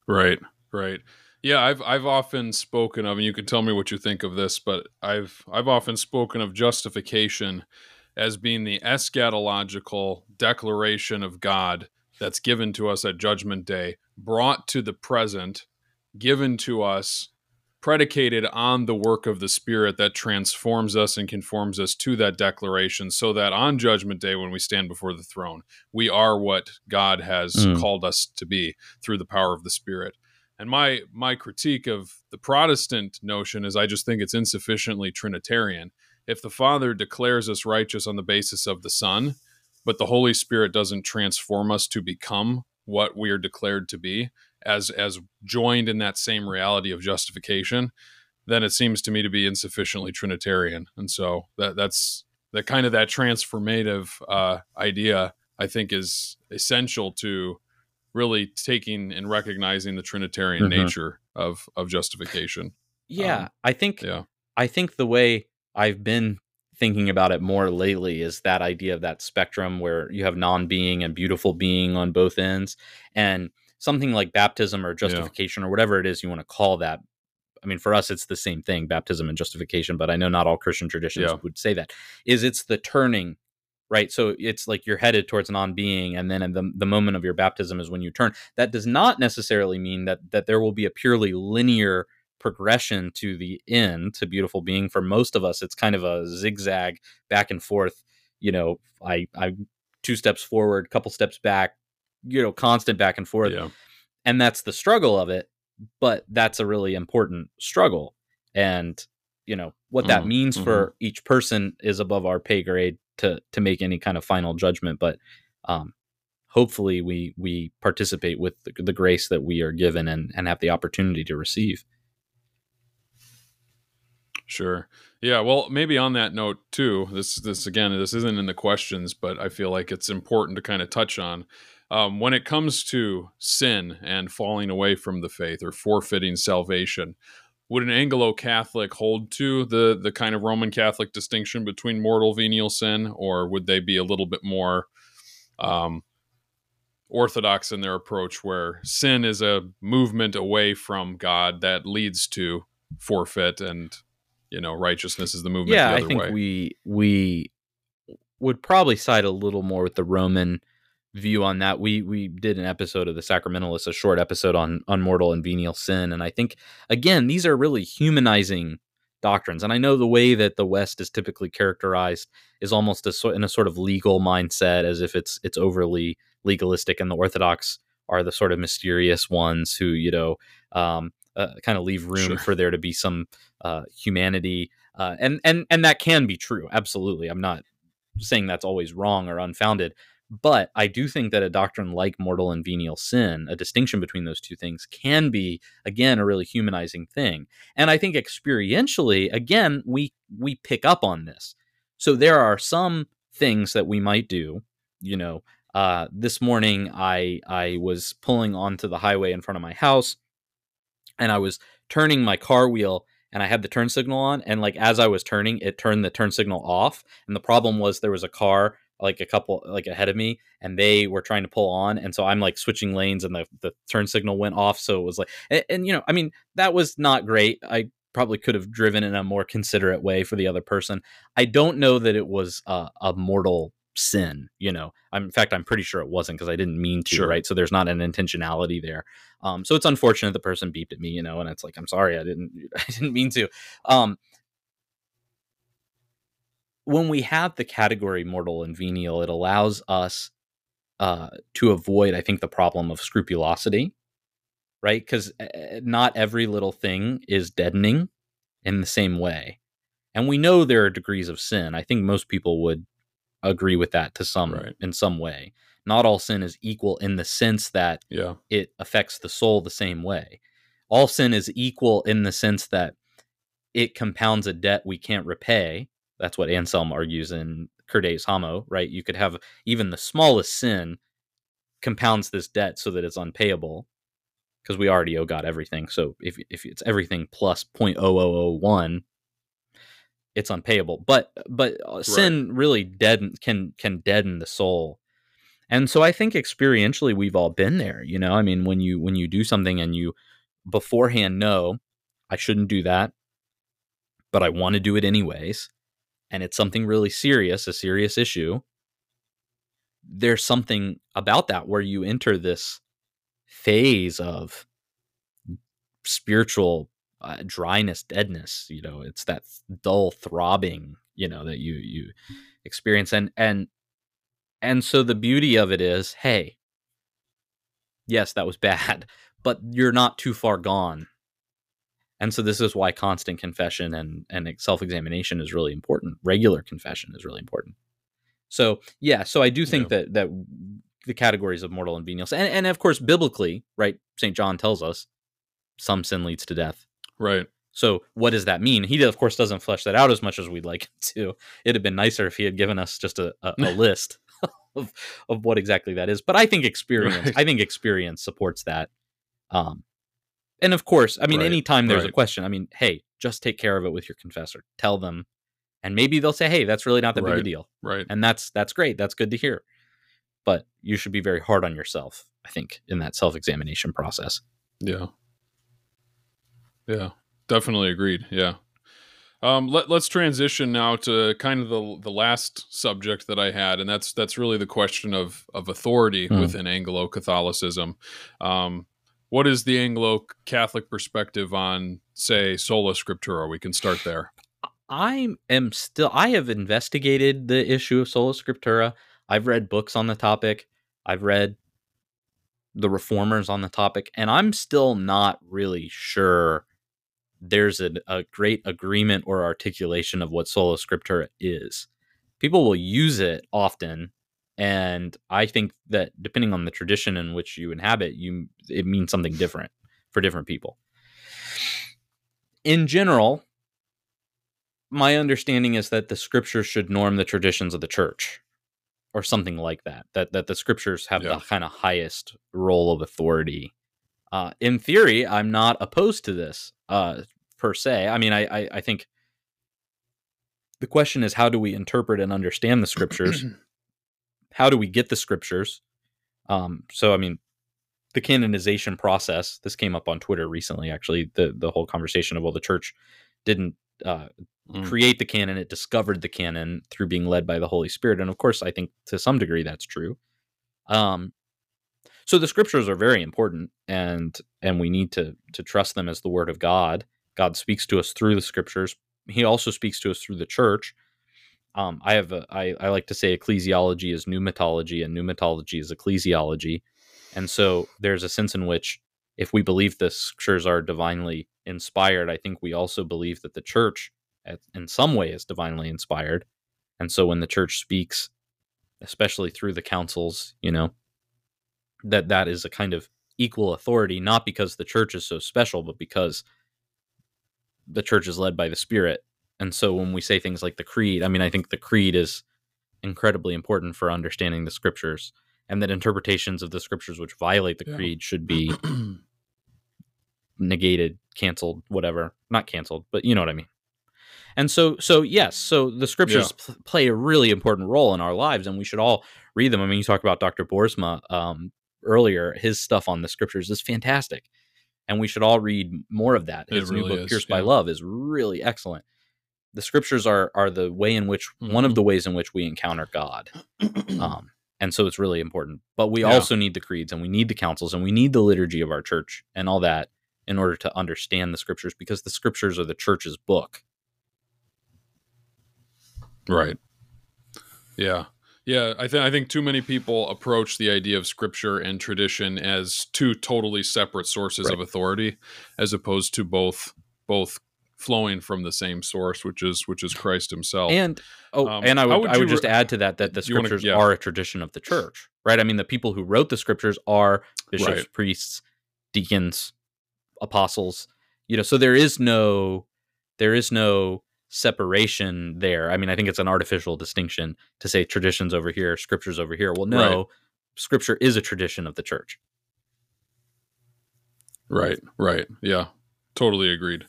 Right, right. Yeah, I've I've often spoken of, and you can tell me what you think of this, but I've I've often spoken of justification as being the eschatological declaration of God that's given to us at Judgment Day, brought to the present, given to us, predicated on the work of the Spirit that transforms us and conforms us to that declaration, so that on Judgment Day, when we stand before the throne, we are what God has mm. called us to be through the power of the Spirit. And my my critique of the Protestant notion is I just think it's insufficiently Trinitarian. If the Father declares us righteous on the basis of the Son, but the Holy Spirit doesn't transform us to become what we are declared to be, as as joined in that same reality of justification, then it seems to me to be insufficiently Trinitarian. And so that that's that kind of that transformative uh, idea, I think, is essential to really taking and recognizing the Trinitarian mm-hmm. nature of of justification. Yeah, um, I think yeah. I think the way I've been thinking about it more lately is that idea of that spectrum where you have non-being and beautiful being on both ends, and something like baptism or justification yeah. or whatever it is you want to call that. I mean, for us, it's the same thing, baptism and justification, but I know not all Christian traditions yeah. would say that, is it's the turning, right? So it's like you're headed towards non-being, and then at the, the moment of your baptism is when you turn. That does not necessarily mean that that there will be a purely linear progression to the end, to beautiful being. For most of us, it's kind of a zigzag back and forth. You know, I, I two steps forward, couple steps back, you know, constant back and forth. Yeah. And that's the struggle of it, but that's a really important struggle. And, you know, what that mm-hmm. means for mm-hmm. each person is above our pay grade to, to make any kind of final judgment. But, um, hopefully we, we participate with the, the grace that we are given and, and have the opportunity to receive. Sure. Yeah. Well, maybe on that note too, this, this, again, this isn't in the questions, but I feel like it's important to kind of touch on. Um, when it comes to sin and falling away from the faith or forfeiting salvation, would an Anglo-Catholic hold to the the kind of Roman Catholic distinction between mortal venial sin, or would they be a little bit more um, orthodox in their approach, where sin is a movement away from God that leads to forfeit, and you know, righteousness is the movement yeah, the other way. Yeah, I think way. we we would probably side a little more with the Roman view on that. We we did an episode of the Sacramentalists, a short episode on on mortal and venial sin, and I think again these are really humanizing doctrines. And I know the way that the West is typically characterized is almost a, in a sort of legal mindset, as if it's it's overly legalistic, and the Orthodox are the sort of mysterious ones who, you know, um, uh, kind of leave room sure. for there to be some uh, humanity. Uh, and, and, and that can be true. Absolutely. I'm not saying that's always wrong or unfounded, but I do think that a doctrine like mortal and venial sin, a distinction between those two things, can be, again, a really humanizing thing. And I think experientially, again, we, we pick up on this. So there are some things that we might do, you know. Uh, this morning, I I was pulling onto the highway in front of my house, and I was turning my car wheel, and I had the turn signal on, and like as I was turning, it turned the turn signal off. And the problem was there was a car like a couple like ahead of me, and they were trying to pull on, and so I'm like switching lanes, and the the turn signal went off. So it was like, and, and you know, I mean, that was not great. I probably could have driven in a more considerate way for the other person. I don't know that it was uh, a mortal sin, you know. I'm, in fact, I'm pretty sure it wasn't, because I didn't mean to, sure. right? So there's not an intentionality there. Um, so it's unfortunate the person beeped at me, you know, and it's like, I'm sorry, I didn't, I didn't mean to. Um, when we have the category mortal and venial, it allows us uh, to avoid, I think, the problem of scrupulosity, right? Because not every little thing is deadening in the same way. And we know there are degrees of sin. I think most people would agree with that to some right. in some way. Not all sin is equal in the sense that yeah. it affects the soul the same way. All sin is equal in the sense that it compounds a debt we can't repay. That's what Anselm argues in Curdeis Homo, right? You could have even the smallest sin compounds this debt so that it's unpayable, because we already owe God everything. So if if it's everything plus zero point zero zero zero one, it's unpayable, but but right. sin really deaden, can can deaden the soul. And so I think experientially we've all been there, you know. I mean, when you when you do something and you beforehand know, I shouldn't do that, but I want to do it anyways, and it's something really serious, a serious issue, there's something about that where you enter this phase of spiritual Uh, dryness, deadness, you know. It's that dull throbbing, you know, that you you experience. And and and so the beauty of it is, hey, yes, that was bad, but you're not too far gone. And so this is why constant confession and and self-examination is really important. Regular confession is really important. So yeah, so I do think yeah. that that the categories of mortal and venial, and and of course biblically, right? Saint John tells us some sin leads to death. Right. So what does that mean? He, of course, doesn't flesh that out as much as we'd like to. It'd have been nicer if he had given us just a, a, a list of, of what exactly that is. But I think experience, right. I think experience supports that. Um, and of course, I mean, right. anytime there's right. a question, I mean, hey, just take care of it with your confessor. Tell them, and maybe they'll say, hey, that's really not that right. big a deal. Right. And that's that's great. That's good to hear. But you should be very hard on yourself, I think, in that self-examination process. Yeah. Yeah, definitely agreed. Yeah. Um, let, let's transition now to kind of the the last subject that I had, and that's that's really the question of of authority mm. within Anglo-Catholicism. Um, what is the Anglo-Catholic perspective on, say, sola scriptura? We can start there. I am still, I have investigated the issue of sola scriptura. I've read books on the topic. I've read the reformers on the topic, and I'm still not really sure there's a, a great agreement or articulation of what sola scriptura is. People will use it often, and I think that depending on the tradition in which you inhabit, you it means something different for different people. In general, my understanding is that the scripture should norm the traditions of the church, or something like that, that, that the scriptures have yeah. the kind of highest role of authority. Uh, in theory, I'm not opposed to this. Uh, per se. I mean, I, I, I think the question is, how do we interpret and understand the scriptures? How do we get the scriptures? Um, so, I mean, the canonization process, this came up on Twitter recently, actually, the, the whole conversation of, well, the church didn't uh, mm. create the canon. It discovered the canon through being led by the Holy Spirit. And of course, I think to some degree that's true. Um, so the scriptures are very important, and and we need to to trust them as the word of God. God speaks to us through the scriptures. He also speaks to us through the church. Um, I have a, I, I like to say ecclesiology is pneumatology, and pneumatology is ecclesiology. And so there's a sense in which if we believe the scriptures are divinely inspired, I think we also believe that the church in some way is divinely inspired. And so when the church speaks, especially through the councils, you know, that that is a kind of equal authority, not because the church is so special, but because the church is led by the Spirit. And so when we say things like the creed, I mean, I think the creed is incredibly important for understanding the scriptures, and that interpretations of the scriptures which violate the yeah. creed should be negated, canceled, whatever, not canceled, but you know what I mean? And so, so yes, so the scriptures yeah. p- play a really important role in our lives, and we should all read them. I mean, you talked about Doctor Boersma um, earlier, his stuff on the scriptures is fantastic, and we should all read more of that. His really new book, is, Pierced yeah. by Love, is really excellent. The scriptures are are the way in which mm-hmm. one of the ways in which we encounter God. Um, and so it's really important, but we yeah. also need the creeds, and we need the councils, and we need the liturgy of our church and all that in order to understand the scriptures, because the scriptures are the church's book. Right. Yeah. Yeah. I think, I think too many people approach the idea of scripture and tradition as two totally separate sources right. of authority, as opposed to both, both flowing from the same source, which is, which is Christ himself. And, oh, um, and I would, would I would just re- add to that, that the scriptures wanna, yeah. are a tradition of the church, right? I mean, the people who wrote the scriptures are bishops, right. priests, deacons, apostles, you know, so there is no, there is no separation there. I mean, I think it's an artificial distinction to say traditions over here, scriptures over here. Well, no, right. scripture is a tradition of the church. Right, right. Yeah, totally agreed.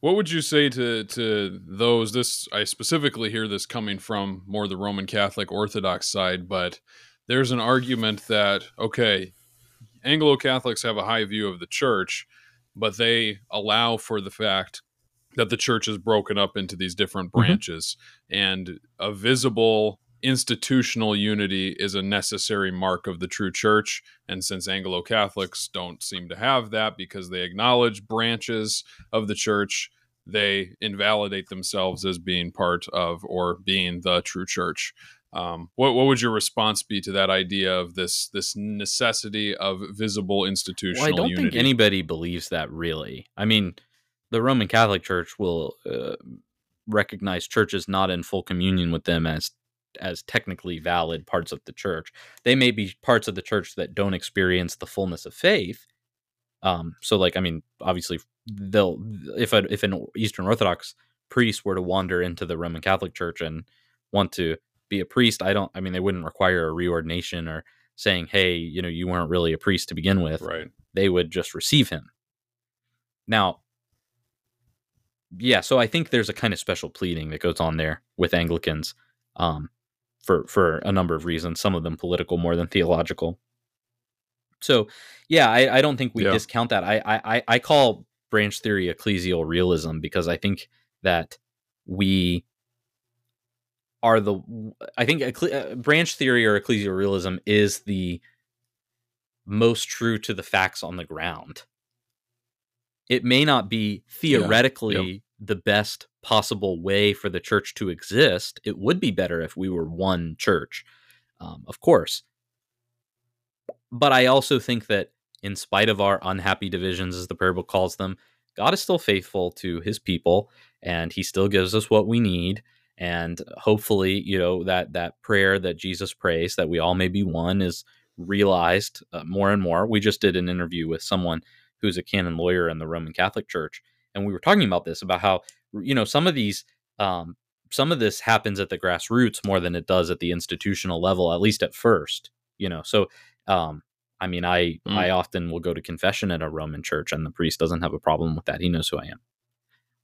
What would you say to to those, this, I specifically hear this coming from more the Roman Catholic Orthodox side, but there's an argument that, okay, Anglo-Catholics have a high view of the church, but they allow for the fact that the church is broken up into these different branches, mm-hmm. and a visible institutional unity is a necessary mark of the true church. And since Anglo-Catholics don't seem to have that because they acknowledge branches of the church, they invalidate themselves as being part of or being the true church. Um, what, what would your response be to that idea of this this necessity of visible institutional unity? Well, I don't unity? think anybody believes that, really. I mean, the Roman Catholic Church will uh, recognize churches not in full communion with them as as technically valid parts of the church. They may be parts of the church that don't experience the fullness of faith. Um, so, like, I mean, obviously, they'll if a, if an Eastern Orthodox priest were to wander into the Roman Catholic Church and want to be a priest, I don't. I mean, they wouldn't require a reordination or saying, "Hey, you know, you weren't really a priest to begin with." Right. They would just receive him. Now. Yeah, so I think there's a kind of special pleading that goes on there with Anglicans um, for for a number of reasons, some of them political more than theological. So, yeah, I, I don't think we yeah. discount that. I, I I call branch theory ecclesial realism because I think that we are the... I think ecle- branch theory or ecclesial realism is the most true to the facts on the ground. It may not be theoretically yeah, yep. the best possible way for the church to exist. It would be better if we were one church, um, of course. But I also think that in spite of our unhappy divisions, as the prayer book calls them, God is still faithful to his people, and he still gives us what we need. And hopefully, you know, that that prayer that Jesus prays, that we all may be one, is realized uh, more and more. We just did an interview with someone who's a canon lawyer in the Roman Catholic Church. And we were talking about this, about how, you know, some of these, um, some of this happens at the grassroots more than it does at the institutional level, at least at first, you know? So, um, I mean, I, mm. I often will go to confession at a Roman church, and the priest doesn't have a problem with that. He knows who I am.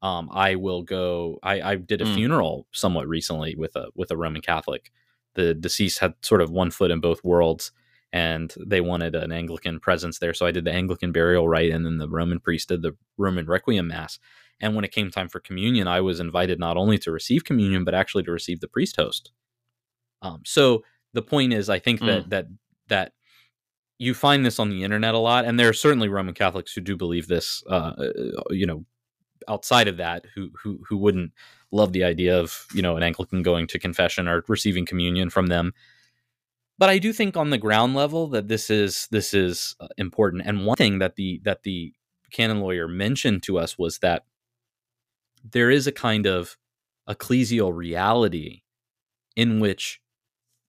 Um, I will go, I, I did a mm. funeral somewhat recently with a, with a Roman Catholic. The deceased had sort of one foot in both worlds. and they wanted an Anglican presence there. So I did the Anglican burial rite, and then the Roman priest did the Roman Requiem Mass. And when it came time for communion, I was invited not only to receive communion, but actually to receive the priest host. Um, so the point is, I think that, mm. that, that you find this on the internet a lot. And there are certainly Roman Catholics who do believe this, uh, you know, outside of that, who, who, who wouldn't love the idea of, you know, an Anglican going to confession or receiving communion from them. But I do think on the ground level that this is, this is important. And one thing that the, that the canon lawyer mentioned to us was that there is a kind of ecclesial reality in which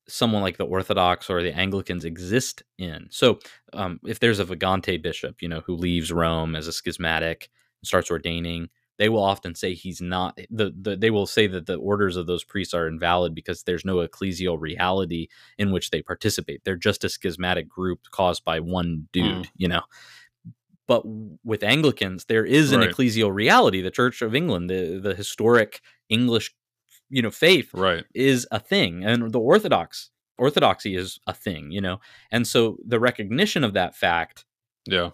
someone like the Orthodox or the Anglicans exist in. So um, if there's a Vagante bishop, you know, who leaves Rome as a schismatic and starts ordaining, they will often say he's not, the, the, they will say that the orders of those priests are invalid because there's no ecclesial reality in which they participate. They're just a schismatic group caused by one dude, mm. you know. But with Anglicans, there is an right. ecclesial reality. The Church of England, the, the historic English, you know, faith right. is a thing. And the Orthodox, Orthodoxy is a thing, you know. And so the recognition of that fact yeah.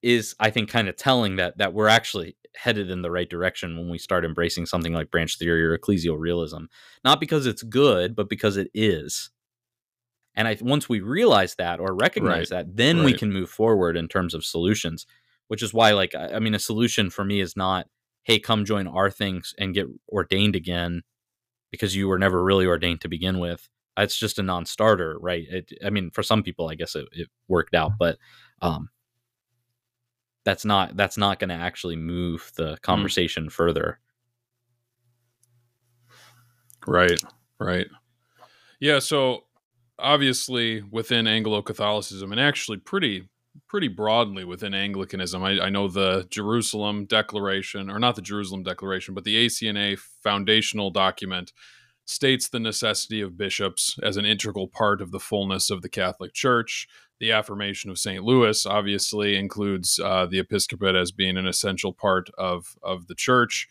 is, I think, kind of telling that that we're actually headed in the right direction when we start embracing something like branch theory or ecclesial realism. Not because it's good, but because it is. And I, once we realize that or recognize right. that, then right. we can move forward in terms of solutions, which is why, like, I, I mean, a solution for me is not, hey, come join our things and get ordained again because you were never really ordained to begin with. It's just a non-starter, right? It, I mean, for some people, I guess it, it worked out, but um, that's not that's not going to actually move the conversation mm. further. Right, right. Yeah, so... obviously within Anglo-Catholicism and actually pretty pretty broadly within Anglicanism, I, I know the Jerusalem Declaration, or not the Jerusalem Declaration, but the A C N A foundational document states the necessity of bishops as an integral part of the fullness of the Catholic Church. The Affirmation of Saint Louis obviously includes uh, the episcopate as being an essential part of, of the church.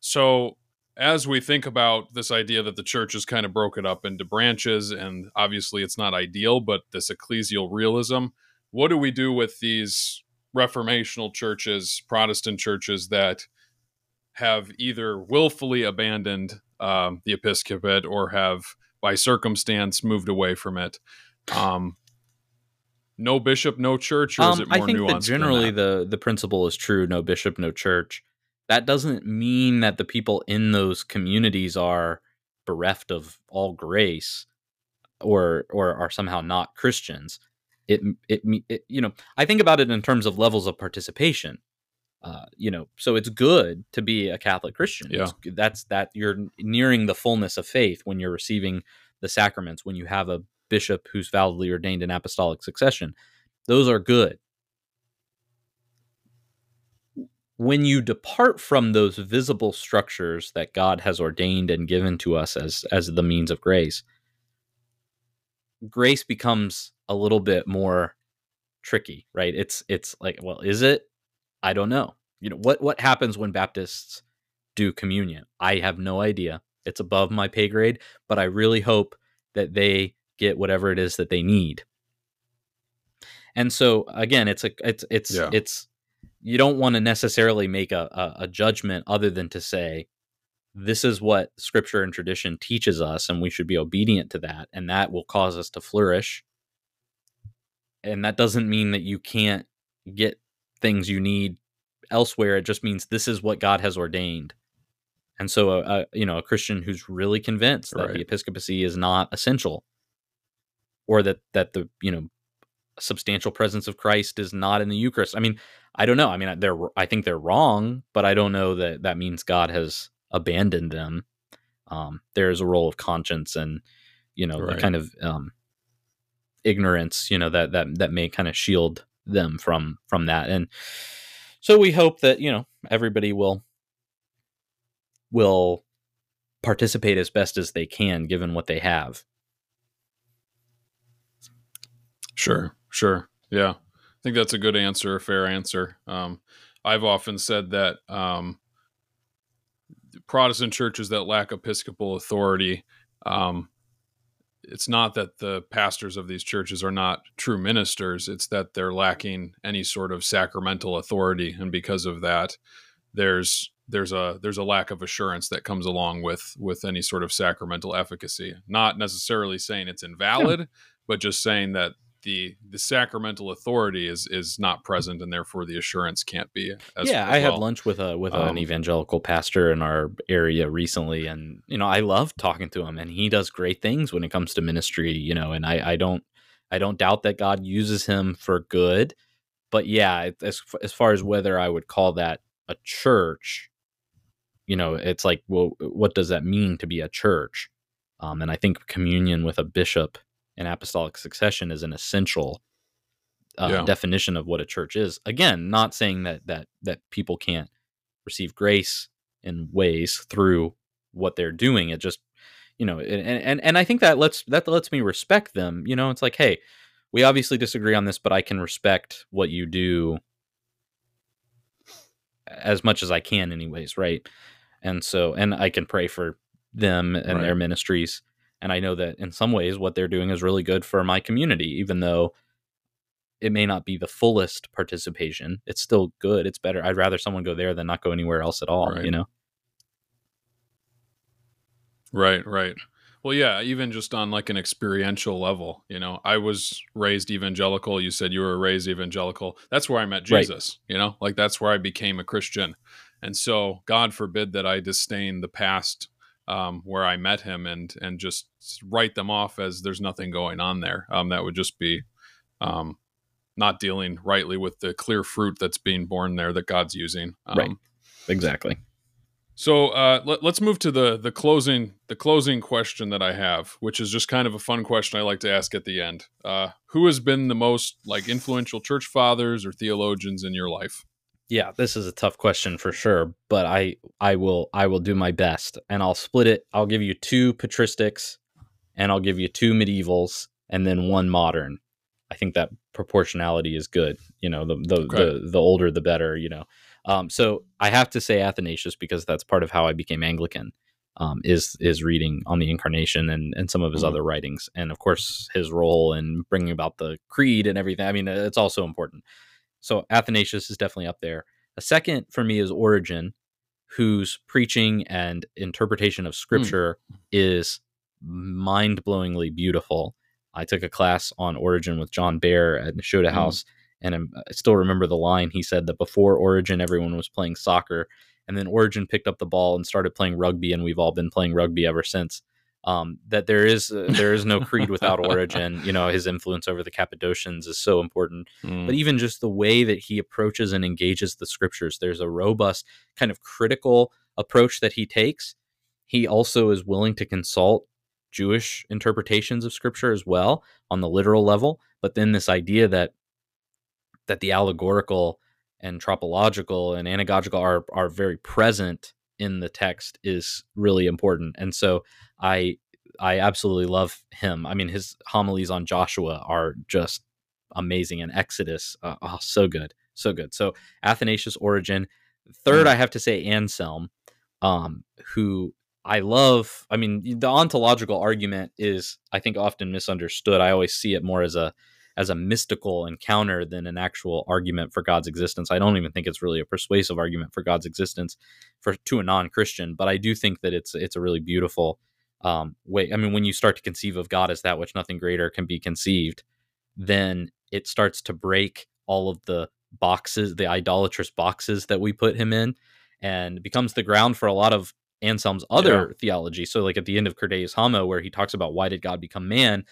So as we think about this idea that the church is kind of broken up into branches, and obviously it's not ideal, but this ecclesial realism, what do we do with these reformational churches, Protestant churches that have either willfully abandoned um, the episcopate or have by circumstance moved away from it? Um, no bishop, no church, or um, is it more nuanced? I think nuanced that generally the, the principle is true, no bishop, no church. That doesn't mean that the people in those communities are bereft of all grace or or are somehow not Christians. It, it, it you know, I think about it in terms of levels of participation, uh, you know, so it's good to be a Catholic Christian. Yeah. It's, that's that you're nearing the fullness of faith when you're receiving the sacraments, when you have a bishop who's validly ordained in apostolic succession. Those are good. When you depart from those visible structures that God has ordained and given to us as, as the means of grace, grace becomes a little bit more tricky, right? It's, it's like, well, is it? I don't know. You know, what, what happens when Baptists do communion? I have no idea. It's above my pay grade, but I really hope that they get whatever it is that they need. And so again, it's a, it's, it's, yeah. it's, you don't want to necessarily make a, a, a judgment other than to say, this is what scripture and tradition teaches us, and we should be obedient to that. And that will cause us to flourish. And that doesn't mean that you can't get things you need elsewhere. It just means this is what God has ordained. And so, a, a, you know, a Christian who's really convinced that right. the episcopacy is not essential, or that, that the, you know, substantial presence of Christ is not in the Eucharist. I mean, I don't know. I mean, they're, I think they're wrong, but I don't know that that means God has abandoned them. Um, there is a role of conscience and, you know, right. the kind of um, ignorance, you know, that, that, that may kind of shield them from, from that. And so we hope that, you know, everybody will, will participate as best as they can, given what they have. Sure. Sure. Yeah. I think that's a good answer, a fair answer. Um, I've often said that um, Protestant churches that lack Episcopal authority, um, it's not that the pastors of these churches are not true ministers. It's that they're lacking any sort of sacramental authority. And because of that, there's there's a there's a lack of assurance that comes along with with any sort of sacramental efficacy. Not necessarily saying it's invalid, yeah. but just saying that the the sacramental authority is is not present, and therefore the assurance can't be. As, yeah, as I well. had lunch with a with um, an evangelical pastor in our area recently, and you know I love talking to him, and he does great things when it comes to ministry. You know, and I I don't I don't doubt that God uses him for good, but yeah, as as far as whether I would call that a church, you know, it's like, well, what does that mean to be a church? Um, and I think communion with a bishop and apostolic succession is an essential uh, yeah. definition of what a church is. Again, not saying that that that people can't receive grace in ways through what they're doing. It just, you know, and and and I think that lets that lets me respect them. You know, it's like, hey, we obviously disagree on this, but I can respect what you do as much as I can, anyways, right? And so, and I can pray for them and right. their ministries. And I know that in some ways what they're doing is really good for my community, even though it may not be the fullest participation. It's still good. It's better. I'd rather someone go there than not go anywhere else at all, right. you know? Right, right. Well, yeah, even just on like an experiential level, you know, I was raised evangelical. You said you were raised evangelical. That's where I met Jesus, right. you know, like that's where I became a Christian. And so God forbid that I disdain the past Um, where I met him and and just write them off as there's nothing going on there. Um, that would just be um, not dealing rightly with the clear fruit that's being born there that God's using. Um, right. Exactly. So uh, let, let's move to the the closing the closing question that I have, which is just kind of a fun question I like to ask at the end. Uh, who has been the most like influential church fathers or theologians in your life? Yeah, this is a tough question for sure, but I I will I will do my best, and I'll split it. I'll give you two patristics, and I'll give you two medievals, and then one modern. I think that proportionality is good. You know, the the okay. the, the older the better. You know, um, so I have to say Athanasius because that's part of how I became Anglican. Um, is is reading on the Incarnation and and some of his mm-hmm. other writings, and of course his role in bringing about the Creed and everything. I mean, it's also important. So Athanasius is definitely up there. A second for me is Origen, whose preaching and interpretation of Scripture mm. is mind-blowingly beautiful. I took a class on Origen with John Baer at Nashotah House, mm. and I still remember the line. He said that before Origen, everyone was playing soccer, and then Origen picked up the ball and started playing rugby, and we've all been playing rugby ever since. Um, that there is uh, there is no creed without Origen. You know, his influence over the Cappadocians is so important. Mm. But even just the way that he approaches and engages the Scriptures, there's a robust kind of critical approach that he takes. He also is willing to consult Jewish interpretations of Scripture as well on the literal level. But then this idea that that the allegorical and tropological and anagogical are are very present in the text is really important. And so I, I absolutely love him. I mean, his homilies on Joshua are just amazing, and Exodus. Uh, oh, so good. So good. So Athanasius, Origen. Third, I have to say Anselm, um, who I love. I mean, the ontological argument is, I think, often misunderstood. I always see it more as a, as a mystical encounter than an actual argument for God's existence. I don't even think it's really a persuasive argument for God's existence for to a non-Christian, but I do think that it's, it's a really beautiful um, way. I mean, when you start to conceive of God as that which nothing greater can be conceived, then it starts to break all of the boxes, the idolatrous boxes that we put him in, and becomes the ground for a lot of Anselm's other yeah. theology. So like at the end of Credeus Homo, where he talks about why did God become man,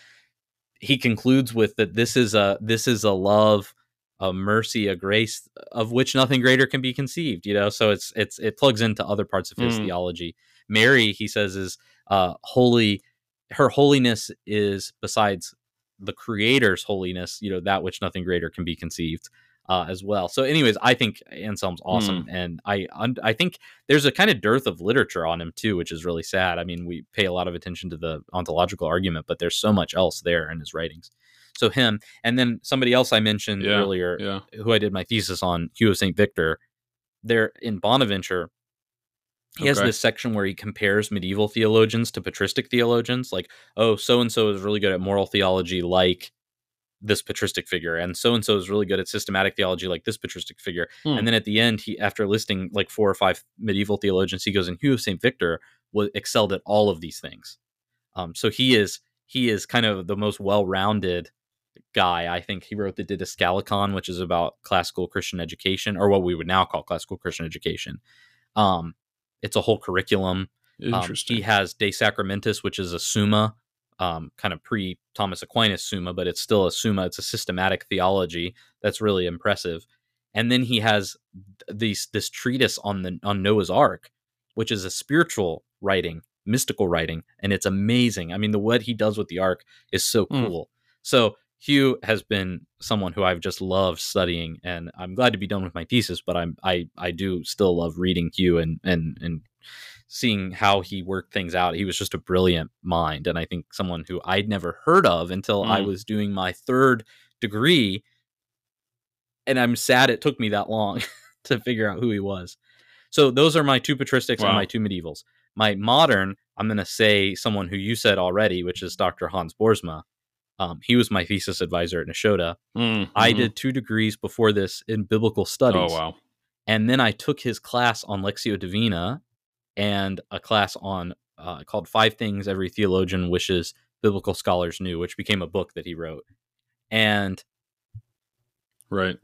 he concludes with that this is a this is a love, a mercy, a grace of which nothing greater can be conceived. You know, so it's it's it plugs into other parts of his mm. theology. Mary, he says, is uh, holy. Her holiness is besides the Creator's holiness. You know, that which nothing greater can be conceived uh, as well. So, anyways, I think Anselm's awesome, mm. and I I think there's a kind of dearth of literature on him too, which is really sad. I mean, we pay a lot of attention to the ontological argument, but there's so much else there in his writings. So him, and then somebody else I mentioned yeah, earlier, yeah. who I did my thesis on, Hugh of Saint Victor. There in Bonaventure, He okay. has this section where he compares medieval theologians to patristic theologians, like, oh, so-and-so is really good at moral theology like this patristic figure, and so-and-so is really good at systematic theology like this patristic figure. Hmm. And then at the end, he, after listing like four or five medieval theologians, he goes, and Hugh of Saint Victor was, excelled at all of these things. Um, so he is he is kind of the most well-rounded guy. I think he wrote the Didascalicon, which is about classical Christian education, or what we would now call classical Christian education. Um, it's a whole curriculum. Interesting. Um, he has De Sacramentis, which is a summa, um, kind of pre-Thomas Aquinas summa, but it's still a summa. It's a systematic theology that's really impressive. And then he has these this treatise on the on Noah's Ark, which is a spiritual writing, mystical writing, and it's amazing. I mean, the what he does with the Ark is so cool. Mm. So Hugh has been someone who I've just loved studying, and I'm glad to be done with my thesis, but I'm, I, I do still love reading Hugh and, and, and seeing how he worked things out. He was just a brilliant mind. And I think someone who I'd never heard of until mm. I was doing my third degree. And I'm sad it took me that long to figure out who he was. So those are my two patristics wow. and my two medievals. My modern, I'm going to say someone who you said already, which is Doctor Hans Boersma. Um, he was my thesis advisor at Nashotah. Mm-hmm. I did two degrees before this in biblical studies. Oh, wow. And then I took his class on Lectio Divina and a class on uh, called Five Things Every Theologian Wishes Biblical Scholars Knew, which became a book that he wrote. And right,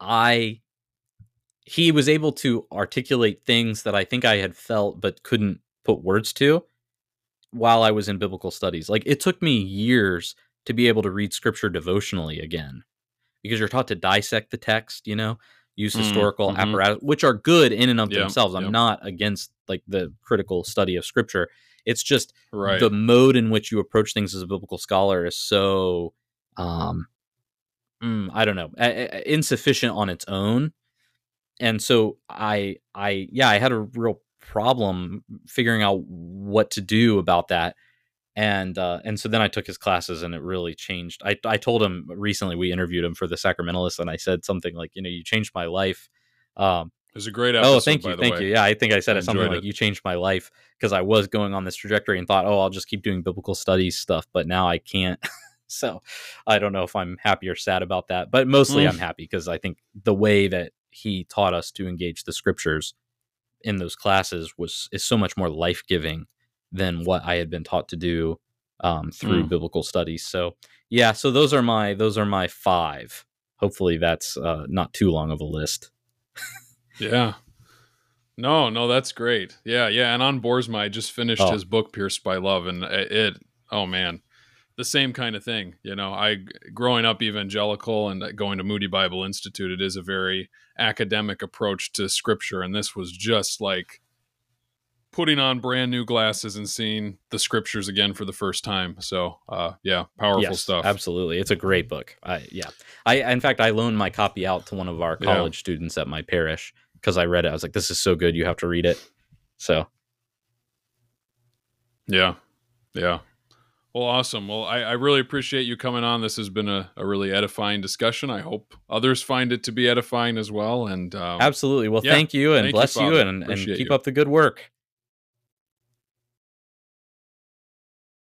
I he was able to articulate things that I think I had felt but couldn't put words to while I was in biblical studies. Like, it took me years to be able to read scripture devotionally again, because you're taught to dissect the text, you know, use historical mm-hmm. apparatus, which are good in and of yeah, themselves. I'm yeah. not against like the critical study of scripture. It's just right. the mode in which you approach things as a biblical scholar is so, um, mm, I don't know, a- a- insufficient on its own. And so I, I, yeah, I had a real problem figuring out what to do about that. And uh, and so then I took his classes, and it really changed. I, I told him recently, we interviewed him for the Sacramentalist, and I said something like, you know, you changed my life. Um, it was a great episode. Oh, thank you. By the thank way. you. Yeah, I think I said I something it. like, you changed my life, because I was going on this trajectory and thought, oh, I'll just keep doing biblical studies stuff. But now I can't. So I don't know if I'm happy or sad about that. But mostly mm. I'm happy, because I think the way that he taught us to engage the scriptures in those classes was is so much more life giving than what I had been taught to do um, through mm. biblical studies. So yeah, so those are my those are my five. Hopefully that's uh, not too long of a list. yeah. No, no, that's great. Yeah, yeah. And on Boersma, I just finished oh. his book Pierced by Love, and it, it. Oh man, the same kind of thing. You know, I growing up evangelical and going to Moody Bible Institute, it is a very academic approach to scripture, and this was just like putting on brand new glasses and seeing the scriptures again for the first time. So, uh, yeah, powerful yes, stuff. Absolutely. It's a great book. I, yeah. I, in fact, I loaned my copy out to one of our college yeah. students at my parish, because I read it. I was like, this is so good. You have to read it. So. Yeah. Yeah. Well, awesome. Well, I, I really appreciate you coming on. This has been a, a really edifying discussion. I hope others find it to be edifying as well. And um, absolutely. Well, yeah, thank you, and thank bless you, you and, and keep you. up the good work.